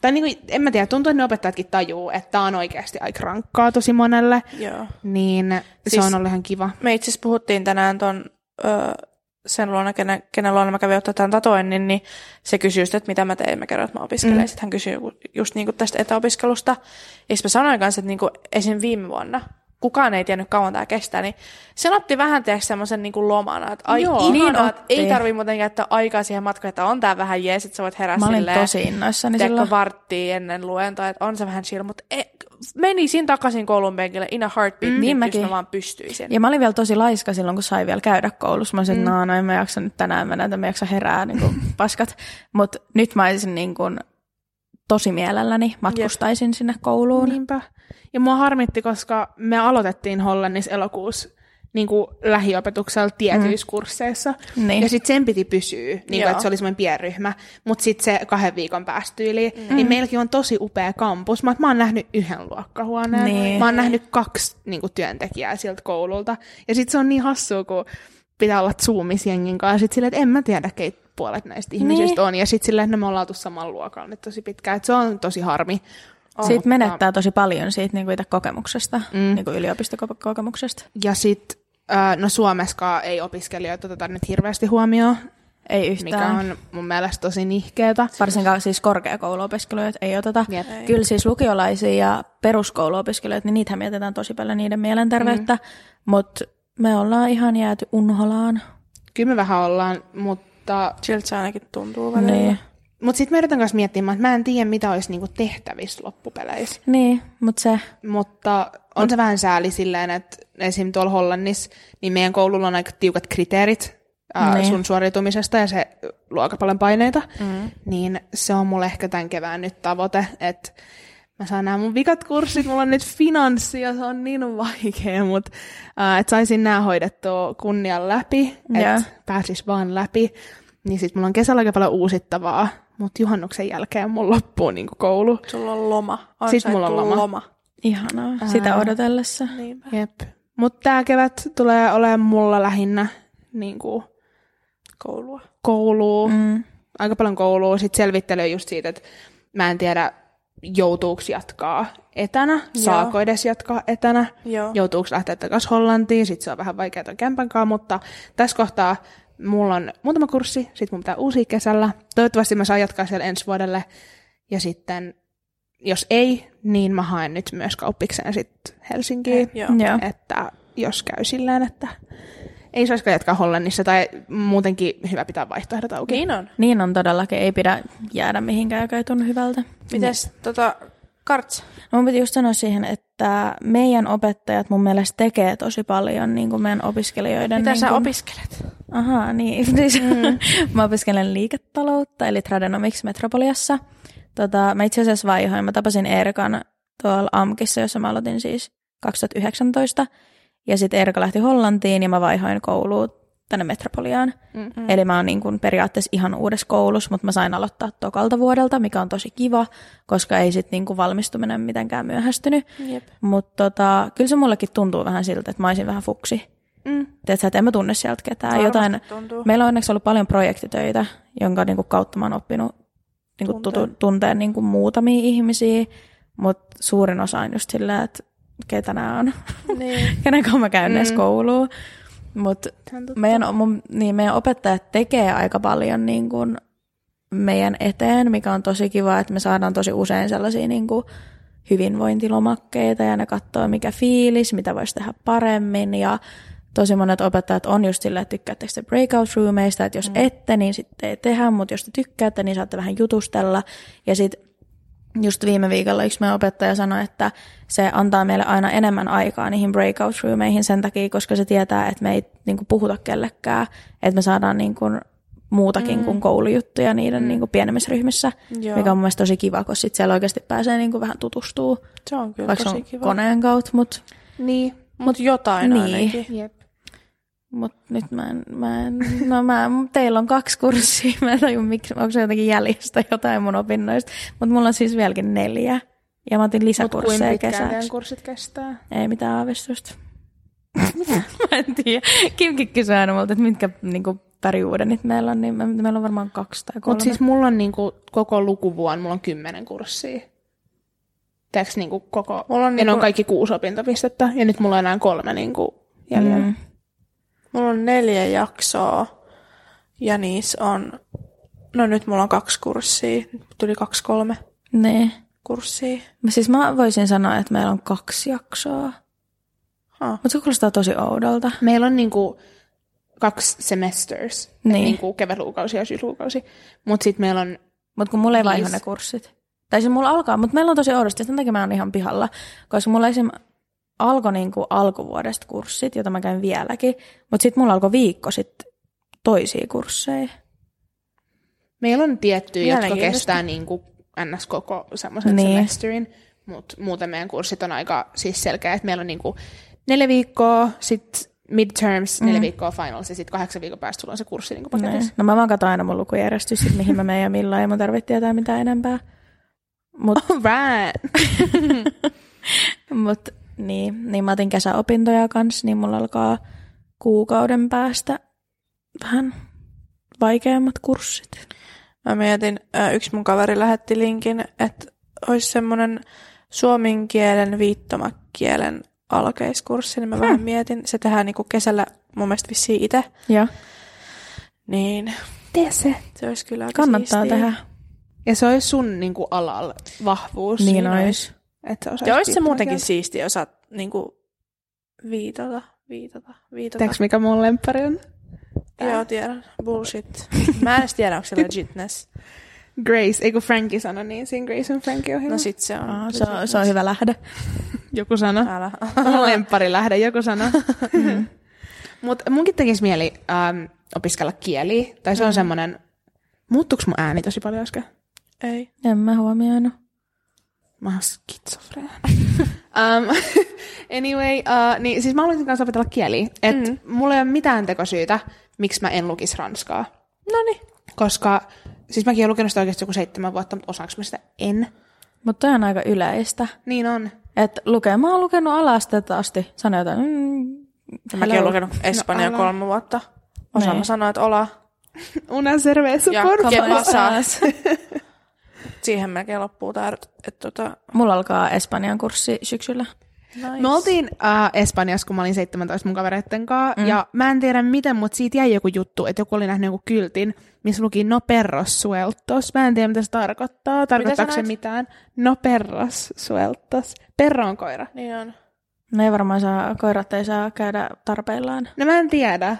tai niin kuin, en mä tiedä, tuntuu, että ne opettajatkin tajuu, että tää on oikeasti aika rankkaa tosi monelle. Joo. Niin siis se on ollut ihan kiva. Me itse asiassa puhuttiin tänään ton öö, sen luona, kenen, kenen luona mä kävin ottaa tämän tatoinnin, niin se kysyy sitä, että mitä mä teen, mä kerron, että mä opiskelen. Mm. Sitten hän kysyy just niinku tästä etäopiskelusta. Ja sitten mä sanoin kanssa, että niinku, esim. Viime vuonna kukaan ei tiennyt kauan tämä kestää, niin sen otti vähän tehdä semmoisen niin kuin lomana, että ai, joo, ihanaa, että ei tarvitse muuten käyttää aikaa siihen matkaan, että on tää vähän jees, että sä voit herää silleen. Mä olin tosi innoissani silloin. Varttia ennen luentoa, että on se vähän chill, mutta e- menisin takaisin koulun penkille in a heartbeat, mm, niin jos mä vaan pystyisin. Ja mä olin vielä tosi laiska silloin, kun sai vielä käydä koulussa. Mä olisin, että mm. no, no en mä jaksa nyt tänään mennä, että mä jaksa herää, niin kuin paskat. Mutta nyt mä olisin niin kuin tosi mielelläni matkustaisin Jep. sinne kouluun. Niinpä. Ja mua harmitti, koska me aloitettiin Hollannissa elokuussa niin kuin lähiopetuksella tietyissä mm. kursseissa. Niin. Ja sitten sen piti pysyä, niin kuin, että se oli semmoinen pienryhmä. Mutta sitten se kahden viikon päästyyliin. Mm. Niin meilläkin on tosi upea kampus. Mä, mä oon nähnyt yhden luokkahuoneen. Niin. Mä oon nähnyt kaksi niin kuin, työntekijää sieltä koululta. Ja sitten se on niin hassua, kun pitää olla Zoomissa jengin kanssa. Sitten silleen, että en mä tiedä, keitä puolet näistä ihmisistä niin. on. Ja sitten silleen, että me ollaan tuossa saman luokalla nyt tosi pitkään. Et se on tosi harmi. Oh, siitä menettää tosi paljon siitä niin kuin itse kokemuksesta, mm. niin kuin yliopistokokemuksesta. Ja sitten, no Suomessakaan ei opiskelijoita tätä nyt hirveästi huomioon. Ei yhtään. Mikä on mun mielestä tosi nihkeetä. Varsinkaan siis korkeakouluopiskelijoita ei oteta. Jep. Kyllä siis lukiolaisia ja peruskouluopiskelijoita, niin niitähän mietitään tosi paljon niiden mielenterveyttä. Mm. Mutta me ollaan ihan jääty unholaan. Kyllä me vähän ollaan, mutta... siltä se ainakin tuntuu välillä. Niin. Mutta sitten mä yritän kanssa miettimään, että mä en tiedä, mitä olisi niinku tehtävissä loppupeleissä. Niin, mutta se... Mutta on mut... se vähän sääli silleen, että esimerkiksi tuolla Hollannissa, niin meidän koululla on aika tiukat kriteerit ää, niin. sun suoriutumisesta ja se luoka paljon paineita. Mm. Niin se on mulle ehkä tämän kevään nyt tavoite, että mä saan nämä mun vikat kurssit, mulla on nyt finanssi ja se on niin vaikea, mutta että saisin nämä hoidettua kunnian läpi, yeah. että pääsis vaan läpi. Niin sit mulla on kesällä aika paljon uusittavaa. Mutta juhannuksen jälkeen mun loppuu niinku koulu. Sulla on loma. On sitten mulla on loma. loma. Ihanaa. Ää, sitä odotellessa. Niinpä. Jep. Mutta tää kevät tulee olemaan mulla lähinnä niinku koulua. Koulua. Mm. Aika paljon koulua. Sitten selvittely just siitä, että mä en tiedä, joutuuko jatkaa etänä. Joo. Saako edes jatkaa etänä. Joo. Joutuuko lähteä takaisin Hollantiin. Sitten se on vähän vaikea ton kämpän kanssa. Mutta tässä kohtaa... mulla on muutama kurssi, sit mun pitää uusia kesällä. Toivottavasti mä saan jatkaa siellä ensi vuodelle. Ja sitten, jos ei, niin mä haen nyt myös kauppikseen sit Helsinkiin. He, että jos käy silleen, että ei saisikaan jatkaa Hollannissa. Tai muutenkin hyvä pitää vaihtoehdot auki. Niin on. Niin on todellakin. Ei pidä jäädä mihinkään, joka ei tunnu hyvältä. Mites niin. tota... Karts. No, mun piti just sanoa siihen, että meidän opettajat mun mielestä tekee tosi paljon niin kuin meidän opiskelijoiden... Mitä niin sä kun... opiskelet? Ahaa, niin. Mm. Mä opiskelen liiketaloutta, eli Tradenomics Metropoliassa. Tota, mä itse asiassa vaihoin. Mä tapasin Erikan tuolla AMKissa, jossa mä aloitin siis kaksituhattayhdeksäntoista. Ja sitten Erika lähti Hollantiin ja mä vaihoin kouluun tänne Metropoliaan. Mm-hmm. Eli mä oon niin kun periaatteessa ihan uudessa koulussa, mutta mä sain aloittaa tokalta vuodelta, mikä on tosi kiva, koska ei sit niin kun valmistuminen mitenkään myöhästynyt. Mutta tota, kyllä se mullekin tuntuu vähän siltä, että mä olisin vähän fuksi. Mm. Tiedätkö, että en mä tunne sieltä ketään. Jotain, meillä on onneksi ollut paljon projektitöitä, jonka niin kun kautta mä oon oppinut niin kun tunteen, tutu, tunteen niin kun muutamia ihmisiä, mutta suurin osa on just sillä, että ketä nää on, niin. kenen kanssa mä käyn mm. edes kouluun. Mutta meidän, niin meidän opettajat tekee aika paljon niin kun meidän eteen, mikä on tosi kiva, että me saadaan tosi usein sellaisia niin kun hyvinvointilomakkeita ja ne katsoo mikä fiilis, mitä voisi tehdä paremmin. Ja tosi monet opettajat on just sillä, että tykkäättekö te breakout roomeista, että jos mm. ette, niin sitten ei tehdä, mutta jos te tykkäätte, niin saatte vähän jutustella. Ja sitten just viime viikolla yksi meidän opettaja sanoi, että se antaa meille aina enemmän aikaa niihin breakout roomeihin sen takia, koska se tietää, että me ei niinku puhuta kellekään, että me saadaan niinku muutakin mm. kuin koulujuttuja niiden mm. niinku pienemmissä ryhmissä, Joo. mikä on mun mielestä tosi kiva, koska sit siellä oikeasti pääsee niinku vähän tutustuu, se on kyllä vaikka tosi on kiva. Koneen kautta, mutta niin. mut jotain niin. ainakin. Jep. Mut nyt mä en, mä en, no mä, teillä on kaksi kurssia, mä en tajun, miksi, onko se jotenkin jäljestä jotain mun opinnoista, mutta mulla on siis vieläkin neljä, ja mä otin lisäkursseja kesäksi. Mut kuin pitkään teidän kurssit kestää? Ei mitään aavistusta. Mitä? Mä en tiedä. Kimkin kysyi aina multa, että mitkä niinku, päriuudenit meillä on, niin meillä on varmaan kaksi tai kolme. Mut siis mulla on niinku, koko lukuvuon, mulla on kymmenen kurssia. Teeks niinku koko, mulla on, niinku... on kaikki kuusi opintopistettä, ja nyt mulla on enää kolme niinku, jäljellä. Mm. Mulla on neljä jaksoa ja niissä on, no nyt mulla on kaksi kurssia, tuli kaksi kolme nee. kurssia. Mä siis mä voisin sanoa, että meillä on kaksi jaksoa Oh. Mutta se kuulostaa tosi oudolta. Meillä on niinku kaksi semesters, niin. niinku kevätluukausi ja syysluukausi. Mutta sitten meillä on... Mutta kun mulla ei vaiho ne kurssit. Tai se mulla alkaa, mutta meillä on tosi oudosti, ja sen takia mä oon ihan pihalla. Koska mulla esim. alkoi niinku alkuvuodesta kurssit, jota mä käyn vieläkin. Mutta sitten mulla alkoi viikko sitten toisia kursseja. Meillä on tiettyjä, jotka kestää niinku ns. Koko semmoisen niin. semesterin. Mutta muuten meidän kurssit on aika siis selkeä, että meillä on niinku neljä viikkoa, sitten midterms, mm. neljä viikkoa finals ja sitten kahdeksan viikon päästä sulla on se kurssi niinku paketissa. No mä vaan katsoin aina mun lukujärjestys, sit, mihin mä menen ja milloin, ja mun tarvittiin jotain mitään enempää. Mut, all right! Mut niin, niin mä otin kesäopintoja kanssa, niin mulla alkaa kuukauden päästä vähän vaikeammat kurssit. Mä mietin, yksi mun kaveri lähetti linkin, että olisi semmoinen suomen kielen viittomakielen alkeiskurssi, niin mä hmm. vähän mietin. Se tehdään niinku kesällä mun mielestä vissiin itse. Joo. Niin. Tee se. Se olisi kyllä aika kannattaa siistiä tehdä. Ja se olisi sun niinku alalla vahvuus. Niin olisi. Että osaisi ja olisi se muutenkin siistiä osaa niinku viitata, viitata, viitata. Tiedätkö mikä mun lemppari on? Tää. Joo, tiedän. Bullshit. Mä en edes tiedä, onko se legitness. Grace, eikö Frankie sano niin siinä Grace and Frankie ohjelma? No sit se on. Ah, se, on se on hyvä lähdä. Joku sano. Älä. Lemppari lähdä, joku sano. Mm-hmm. Mutta munkin tekisi mieli ähm, opiskella kieliä. Tai se on mm-hmm. semmoinen, muuttuuko mun ääni tosi paljon äsken? Ei. En mä huomioinut. Mä oon skitsofreen. um, anyway, uh, niin siis mä haluaisin kanssa opetella kieliä. Että mm. mulla ei ole mitään tekosyytä, miksi mä en lukisi ranskaa. Noniin. Koska... Siis mäkin olen lukenut sitä oikeasti joku seitsemän vuotta, mutta osaanko mä sitä en? Mutta toi on aika yleistä. Niin on. Että lukee, mä oon lukenut ala-asteelta asti, sano jotain. Mm, mäkin olen lukenut espanjaa no, kolme vuotta. Osaan mä sanoa, että ola. Una cerveza por favor. Siihen melkein loppuu tämä. Tota... Mulla alkaa espanjan kurssi syksyllä. Nice. Me oltiin äh, Espanjassa, kun mä olin seitsemäntoista mun kavereitten kanssa, mm. ja mä en tiedä miten, mutta siitä jäi joku juttu, että joku oli nähnyt joku kyltin, missä luki no perros sueltos. Mä en tiedä, mitä se tarkoittaa. Tarkoittaako se mitään? No perros sueltos. Perro on koira. Niin on. No ei varmaan saa, koirat ei saa käydä tarpeillaan. No mä en tiedä.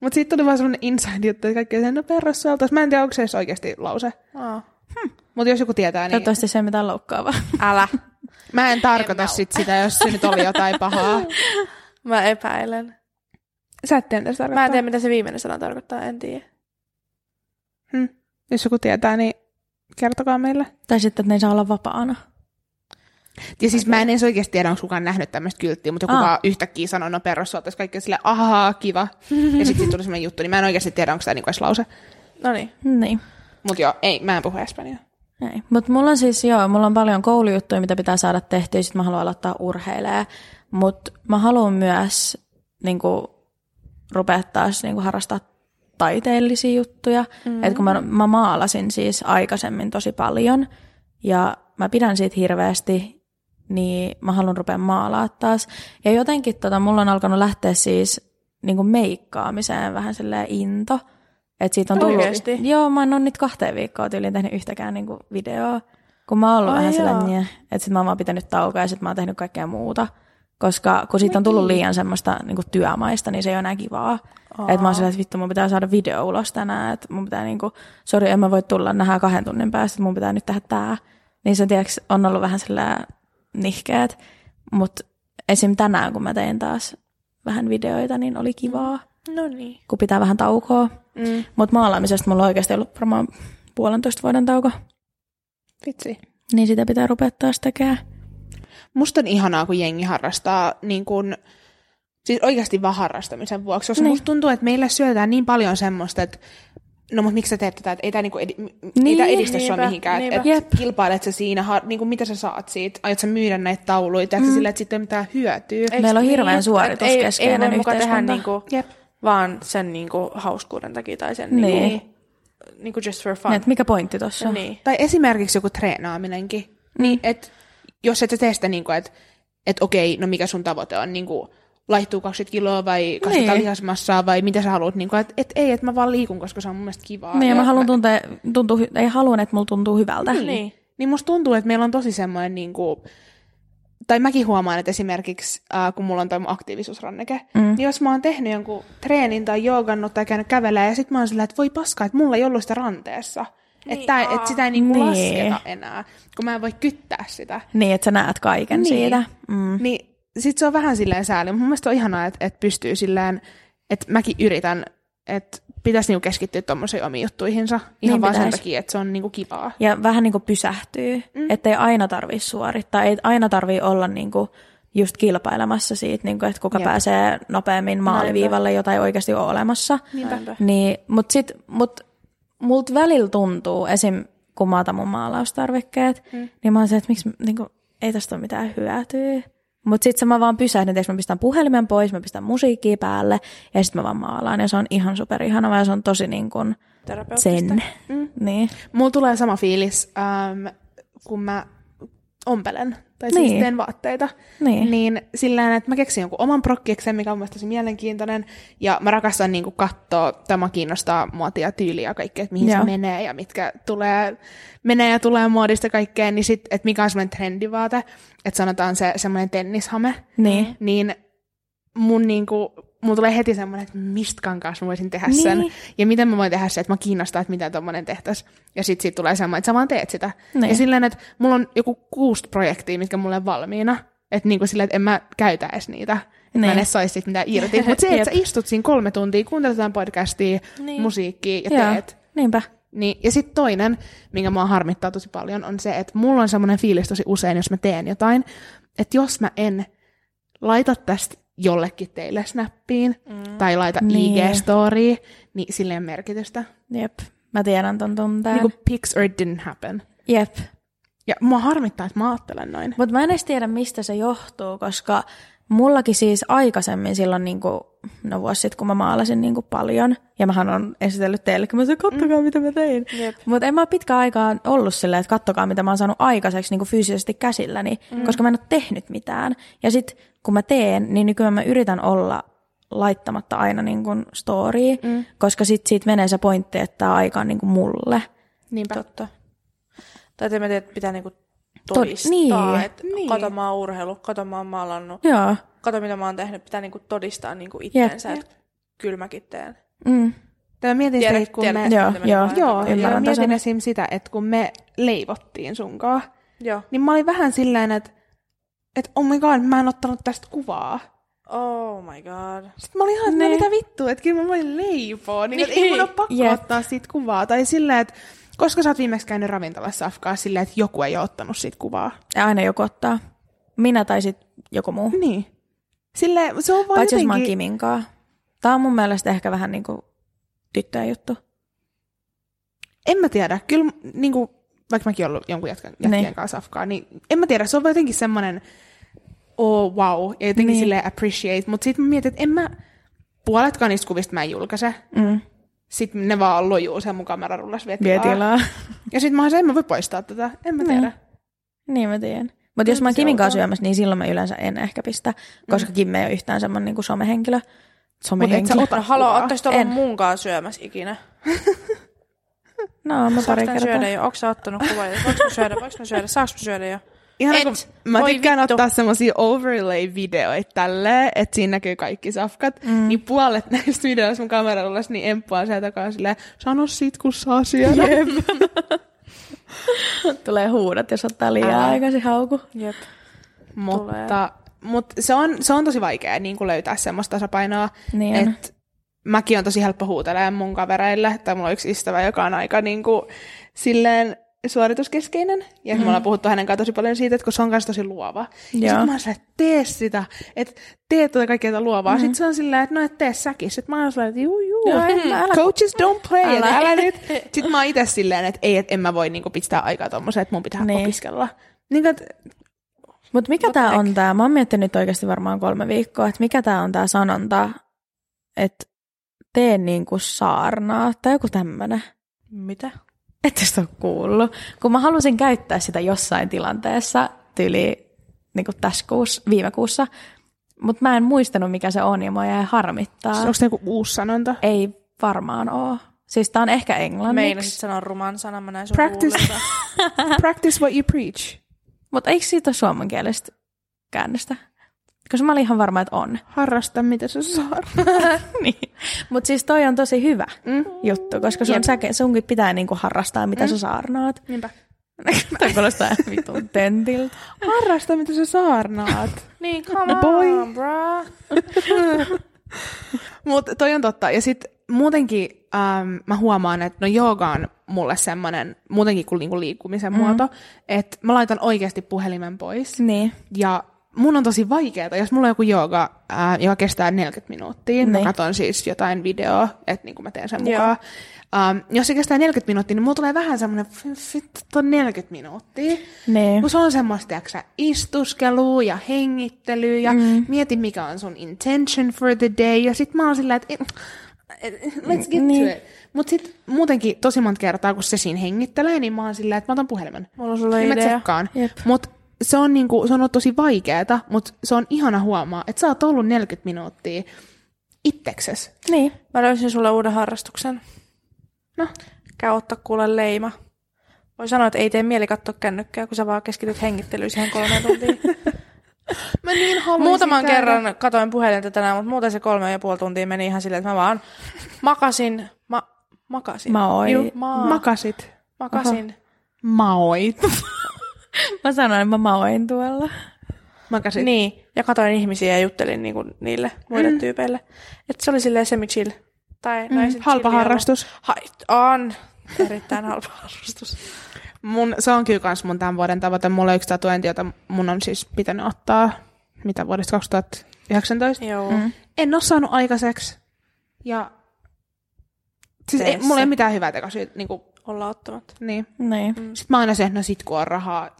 Mutta siitä tuli vaan sellainen inside juttu, että kaikki on no perros sueltos. Mä en tiedä, onko se edes oikeasti lause. Oh. Hmm. Mutta jos joku tietää, niin... Toivottavasti se ei mitään loukkaavaa. Älä. Mä en tarkoita en sit sitä, jos se nyt oli jotain pahaa. Mä epäilen. Sä et tiedä, mitä se tarkoittaa. Mä en tiedä, mitä se viimeinen sana tarkoittaa, en tiedä. Hmm. Jos joku tietää, niin kertokaa meille. Tai sitten, että ne ei saa olla vapaana. Ja siis mä en edes oikeasti tiedä, onko kukaan nähnyt tämmöistä kylttiä, mutta joku Aa. vaan yhtäkkiä sanoi, no perussuoltaisi kaikki silleen, ahaa, kiva. Ja sitten tuli semmoinen juttu, niin mä en oikeasti tiedä, onko tämä niinku edes lause. Noniin. Niin. Mut joo, ei, mä en puhu espanjaa. Ei, mutta mulla on siis joo, mulla on paljon koulujuttuja, mitä pitää saada tehtyä, sit mä haluan aloittaa urheilemaan, mutta mä haluan myös niinku, rupea taas niinku, harrastaa taiteellisia juttuja, mm-hmm. että kun mä, mä maalasin siis aikaisemmin tosi paljon ja mä pidän siitä hirveästi, niin mä haluan rupea maalaa taas ja jotenkin tota, mulla on alkanut lähteä siis niinku, meikkaamiseen vähän silleen into. Että siitä on tullut... Oikeasti? Joo, mä en ole nyt kahteen viikkoa tyyliin tehnyt yhtäkään niinku videoa, kun mä oon ollut Ai vähän sellainen, että sit mä oon vaan pitänyt taukoa ja sit mä oon tehnyt kaikkea muuta. Koska kun siitä Mäkin. on tullut liian semmoista niinku työmaista, niin se ei ole enää kivaa. Että mä oon sellainen, että vittu, mun pitää saada video ulos tänään, että mun pitää niinku, sori, en mä voi tulla, nähdään kahden tunnin päästä, että mun pitää nyt tehdä tää. Niin se tiiäks, on ollut vähän sellainen nihkeät, mutta esim. Tänään, kun mä tein taas vähän videoita, niin oli kivaa. No niin. Kun pitää vähän taukoa. Mm. Mutta maalaamisesta mulla on oikeasti ollut varmaan puolentoista vuoden tauko. Vitsi. Niin sitä pitää rupea taas tekemään. Musta on ihanaa, kun jengi harrastaa niin kun, siis oikeasti vaan harrastamisen vuoksi. Koska niin. musta tuntuu, että meillä syötään niin paljon semmoista, että no mutta miksi sä teet tätä, että ei tämä niinku edi, niin, edistä niipä, sua mihinkään. Että et kilpailet sä siinä, har, niinku, mitä sä saat siitä, aiot sä myydä näitä tauluja, teet mm. sä sillä, että sitten ei mitään hyötyä. Meillä on niin, hirveän suorituskeskeinen ei, ei yhteiskunta. Niinku, Jep. vaan sen niinku hauskuuden takia tai sen niin. niinku, niinku just for fun. Net, mikä pointti tuossa? Niin. Tai esimerkiksi joku treenaaminenkin. Niin. Et, jos et sä tee sitä, niinku, että et, okei, no mikä sun tavoite on, niinku, laihtuu kaksikymmentä kiloa vai kasvattaa niin. lihasmassaa vai mitä sä haluat. Niinku, et, et ei, että mä vaan liikun, koska se on mun mielestä kivaa. Niin, ja mä haluan tuntea, tuntuu, ei haluan, että mulla tuntuu hyvältä. Niin, niin. niin musta tuntuu, että meillä on tosi semmoinen... Niinku, tai mäkin huomaan, että esimerkiksi äh, kun mulla on toi aktiivisuusranneke, mm. niin jos mä oon tehnyt jonkun treenin tai joogannut tai käynyt kävelemään, ja sit mä oon sillä, että voi paskaa, että mulla ei ollut sitä ranteessa. Niin, että et sitä ei niinku niin. lasketa enää, kun mä en voi kyttää sitä. Niin, että sä näet kaiken niin. siitä. Mm. Niin, sit se on vähän silleen sääli. Mun mielestä on ihanaa, että et pystyy silleen, että mäkin yritän, että pitäisi niinku keskittyä tommoseen omiin juttuihinsa. Ihan niin vaan pitäis. Sen takia, että se on niinku kivaa. Ja vähän niinku pysähtyy, mm. ettei aina tarvii suorittaa. Ei aina tarvii olla niinku just kilpailemassa siitä, niinku, että kuka Jep. pääsee nopeammin maaliviivalle, jota ei oikeasti ole olemassa. Niinpä. Niin, mut sit... Mut multa välillä tuntuu, esim. Kun mä otan mun maalaustarvikkeet, mm. niin mä oon se, että miksi niin kun, ei tästä ole mitään hyötyä. Mutta sitten mä vaan pysähdin, että mä pistän puhelimen pois, mä pistän musiikkia päälle ja sitten mä vaan maalaan. Ja se on ihan superihanavaa ja se on tosi niin kun sen. Mm. Niin. Mulla tulee sama fiilis, ähm, kun mä ompelen tai siis niin. teen vaatteita. Niin, niin sillä että mä keksin jonkun oman prokkiksen, mikä on mielestäni tosi mielenkiintoinen. Ja mä rakastan niin katsoa, tämä kiinnostaa muotia, tyyliä ja kaikkea, että mihin Joo. se menee ja mitkä tulee, menee ja tulee muodista kaikkea. Niin sit, että mikä on semmoinen trendivaate, että sanotaan se semmoinen tennishame. Niin. Niin mun niinku... Mulla tulee heti semmoinen, että mistä kankaas mä voisin tehdä niin. sen. Ja miten mä voin tehdä se, että mä kiinnostaa, että mitä tommonen tehtäisiin. Ja sit siitä tulee semmoinen, että sä vaan teet sitä. Niin. Ja silleen, että mulla on joku kuusi projektia, mitkä mulla on valmiina. Että niinku silleen, että en mä käytä edes niitä. Niin. Mä en edes saisi siitä mitään irti. Mutta se, että sä istut siinä kolme tuntia, kuunteletaan podcastia, niin. musiikkia ja Joo. teet. Niinpä. Niin. Ja sit toinen, minkä mua harmittaa tosi paljon, on se, että mulla on semmoinen fiilis tosi usein, jos mä teen jotain. Että jos mä en laita tästä jollekin teille snappiin mm. tai laita niin. I G-storyin, niin silleen merkitystä. Jep, mä tiedän ton tunteen. Niin kuin pics or it didn't happen. Jep. Ja mua harmittaa, että mä ajattelen noin. Mutta mä en edes tiedä, mistä se johtuu, koska mullakin siis aikaisemmin silloin niinku, no vuosi sitten, kun mä maalasin niinku paljon, ja mähän on esitellyt teillekin, mä sanoin, kattokaa mm. mitä mä tein. Mutta en mä pitkään aikaan ollut silleen, että kattokaa mitä mä oon saanut aikaiseksi niinku fyysisesti käsilläni, mm. koska mä en ole tehnyt mitään. Ja sit kun mä teen, niin nykyään mä yritän olla laittamatta aina niin kuin storyin, mm. koska sit siitä menee se pointti, että tää aika on niin kuin mulle. Niinpä. Totta. Tai te mä teet, että pitää niin kuin todistaa, niin. että niin. kato mä oon urheillut, kato mä oon maalannut, Joo. kato mitä mä oon tehnyt, pitää niin kuin todistaa niin kuin itsensä, että kyllä mäkin teen. Mm. Mä mietin tiedät, sitä, kun tiedät, me... Tiedät, me... Joo, joo, joo. Mä mietin esim. sitä, että kun me leivottiin sunkaan, joo. niin mä olin vähän silleen, että että oh my god, mä en ottanut tästä kuvaa. Oh my god. Sitten mä olin ihan, että no mitä vittua, että kyllä mä voin leipoa. Niin, ei mun ole pakko yep. ottaa siitä kuvaa. Tai silleen, että koska sä oot viimeksi käynyt ravintolassa Afkaa silleen, että joku ei ole ottanut siitä kuvaa. Ja aina joku ottaa. Minä tai sitten joku muu. Niin. Silleen, se on vaan paitsi jotenkin... jos mä oon Kiminkaa. Tää on mun mielestä ehkä vähän niinku tyttöjen juttu. En mä tiedä. Kyllä niinku... Vaikka mäkin ollut jonkun jätkien niin. kanssa Afkaa, niin en mä tiedä, se on jotenkin semmoinen oh wow, ja jotenkin niin. silleen appreciate, mutta sit mä mietin, että en mä, puoletkaan niistä kuvista mä en julkaise, mm. sit ne vaan lojuu sen mun kameran rullas vietilaa, ja sit mä oon se, en mä voi poistaa tätä, en mä tiedä. Niin, niin mä tiedän. Mutta jos mä oon Kimin kanssa syömässä, niin silloin mä yleensä en ehkä pistä, koska mm. Kim ei ole yhtään semmoinen niinku somehenkilö. somehenkilö. Mutta et sä ota haloo, oottais ollut mun kanssa syömässä ikinä? No, mä pari kertaa. Syödä jo? Onko sä ottanut kuvaa? Voinko mä syödä? Voinko mä syödä? Saanko mä syödä jo? Ihan kun mä tykkään vittu. Ottaa semmosia overlay-videoita tälleen, että siinä näkyy kaikki safkat. Mm. Niin puolet näistä videoista mun kameralla niin Emppuaan sieltä takaa silleen, sano sit kun saa syödä. Jep. Tulee huudat, jos ottaa liian aikaisin hauku. Jep. Mutta, mutta se, on, se on tosi vaikea niin kuin löytää semmoista tasapainoa, niin että mäkin on tosi helppo huutelemaan mun kavereille, tai mulla on yksi ystävä, joka on aika niin kuin, silleen suorituskeskeinen, ja mm. me ollaan puhuttu hänen kanssa tosi paljon siitä, että kun se on kanssa tosi luova. Joo. Ja sit mä oon silleen, että tee sitä, että tee tuota kaikkea tuota luovaa. Mm. Sitten se on silleen, että no, et tee säkin. Sitten mä oon silleen, että juu, juu, no, älä, coaches don't play, älä, älä, älä nyt. Sitten mä oon itse silleen, että ei, että en mä voi niin kuin, pitää aikaa tommoseen, että mun pitää niin. opiskella. Niin, että... Mutta mikä tää on tää, mä oon miettinyt oikeasti varmaan kolme viikkoa, että mikä tää on tää sanonta, että tee niinku saarnaa tai joku tämmönen. Mitä? Ette sitä ole kuullut. Kun mä halusin käyttää sitä jossain tilanteessa tyyli niinku tässä kuussa, viime kuussa, mutta mä en muistanut mikä se on ja mua jäi harmittaa. Onko se joku uusi sanonta? Ei varmaan oo. Siis tää on ehkä englanniksi. Meinasit sanoa ruman sana, mä näin sun Practice, practice what you preach. Mutta eikö siitä ole suomankielistä käännöstä? Koska mä olin ihan varma, että on. Harrasta, mitä sä saat. Niin. Mutta siis toi on tosi hyvä mm. juttu, koska sun säke, sunkin pitää niinku harrastaa, mitä mm. sä saarnaat. Niinpä. Tämä kuulostaa vitun tentiltä. Harrasta, mitä sä saarnaat. Niin, come on, bro. Mutta toi on totta. Ja sit muutenkin ähm, mä huomaan, että no jooga on mulle semmoinen, muutenkin kuin niinku liikkumisen mm. muoto, että mä laitan oikeasti puhelimen pois. Niin. Ja mun on tosi vaikeeta, jos mulla on joku jooga, äh, joka kestää neljäkymmentä minuuttia. Niin. Mä katson siis jotain videoa, että niin kuin mä teen sen mukaan. Um, jos se kestää neljäkymmentä minuuttia, niin mulla tulee vähän semmoinen, että on neljäkymmentä minuuttia. Niin. Kun se on semmoista, tiiäksä, istuskelua ja hengittelyä ja mm. mieti, mikä on sun intention for the day. Ja sit mä oon sillä, että let's get niin. to it. Mut sit muutenkin tosi monta kertaa, kun se siinä hengittelee, niin mä oon sillä, että mä otan puhelimen. Mulla on sulla niin idea. Mut se on, niinku, se on ollut tosi vaikeeta, mutta se on ihana huomaa, että sä oot ollut neljäkymmentä minuuttia itseksesi. Niin. Mä löysin sulle uuden harrastuksen. No. Käy ottaa kuule leima. Voi sanoa, että ei tee mieli katsoa kännykkää, kun sä vaan keskityt hengittelyyn siihen kolmeen tuntiin. Mä niin haluaisin Muutaman käydä. kerran katoin puhelinta tänään, mutta muuten se kolme ja puoli tuntia meni ihan silleen, että mä vaan makasin. Ma, makasin. Maoi. Ju, ma- makasit. Makasin. Aha. Maoit. Mä sanoin, että mä maoin tuolla. Makasin. Niin, ja katoin ihmisiä ja juttelin niinku niille muille mm. tyypeille. Että se oli silleen semi-chill. Tai mm, halpa harrastus. Ha- on. Erittäin halpa harrastus. Mun, se on kyllä kans mun tämän vuoden tavoite. Mulla on yksi tatuointi, jota mun on siis pitänyt ottaa. Mitä vuodesta kaksituhattayhdeksäntoista? Joo. Mm. En oo saanut aikaiseksi. Ja siis ei, mulla ei ole mitään hyvää tekosyä. Niin kuin ollaan ottamatta. Niin. Niin. Mm. Sitten mä aina se, että no sit kun on rahaa.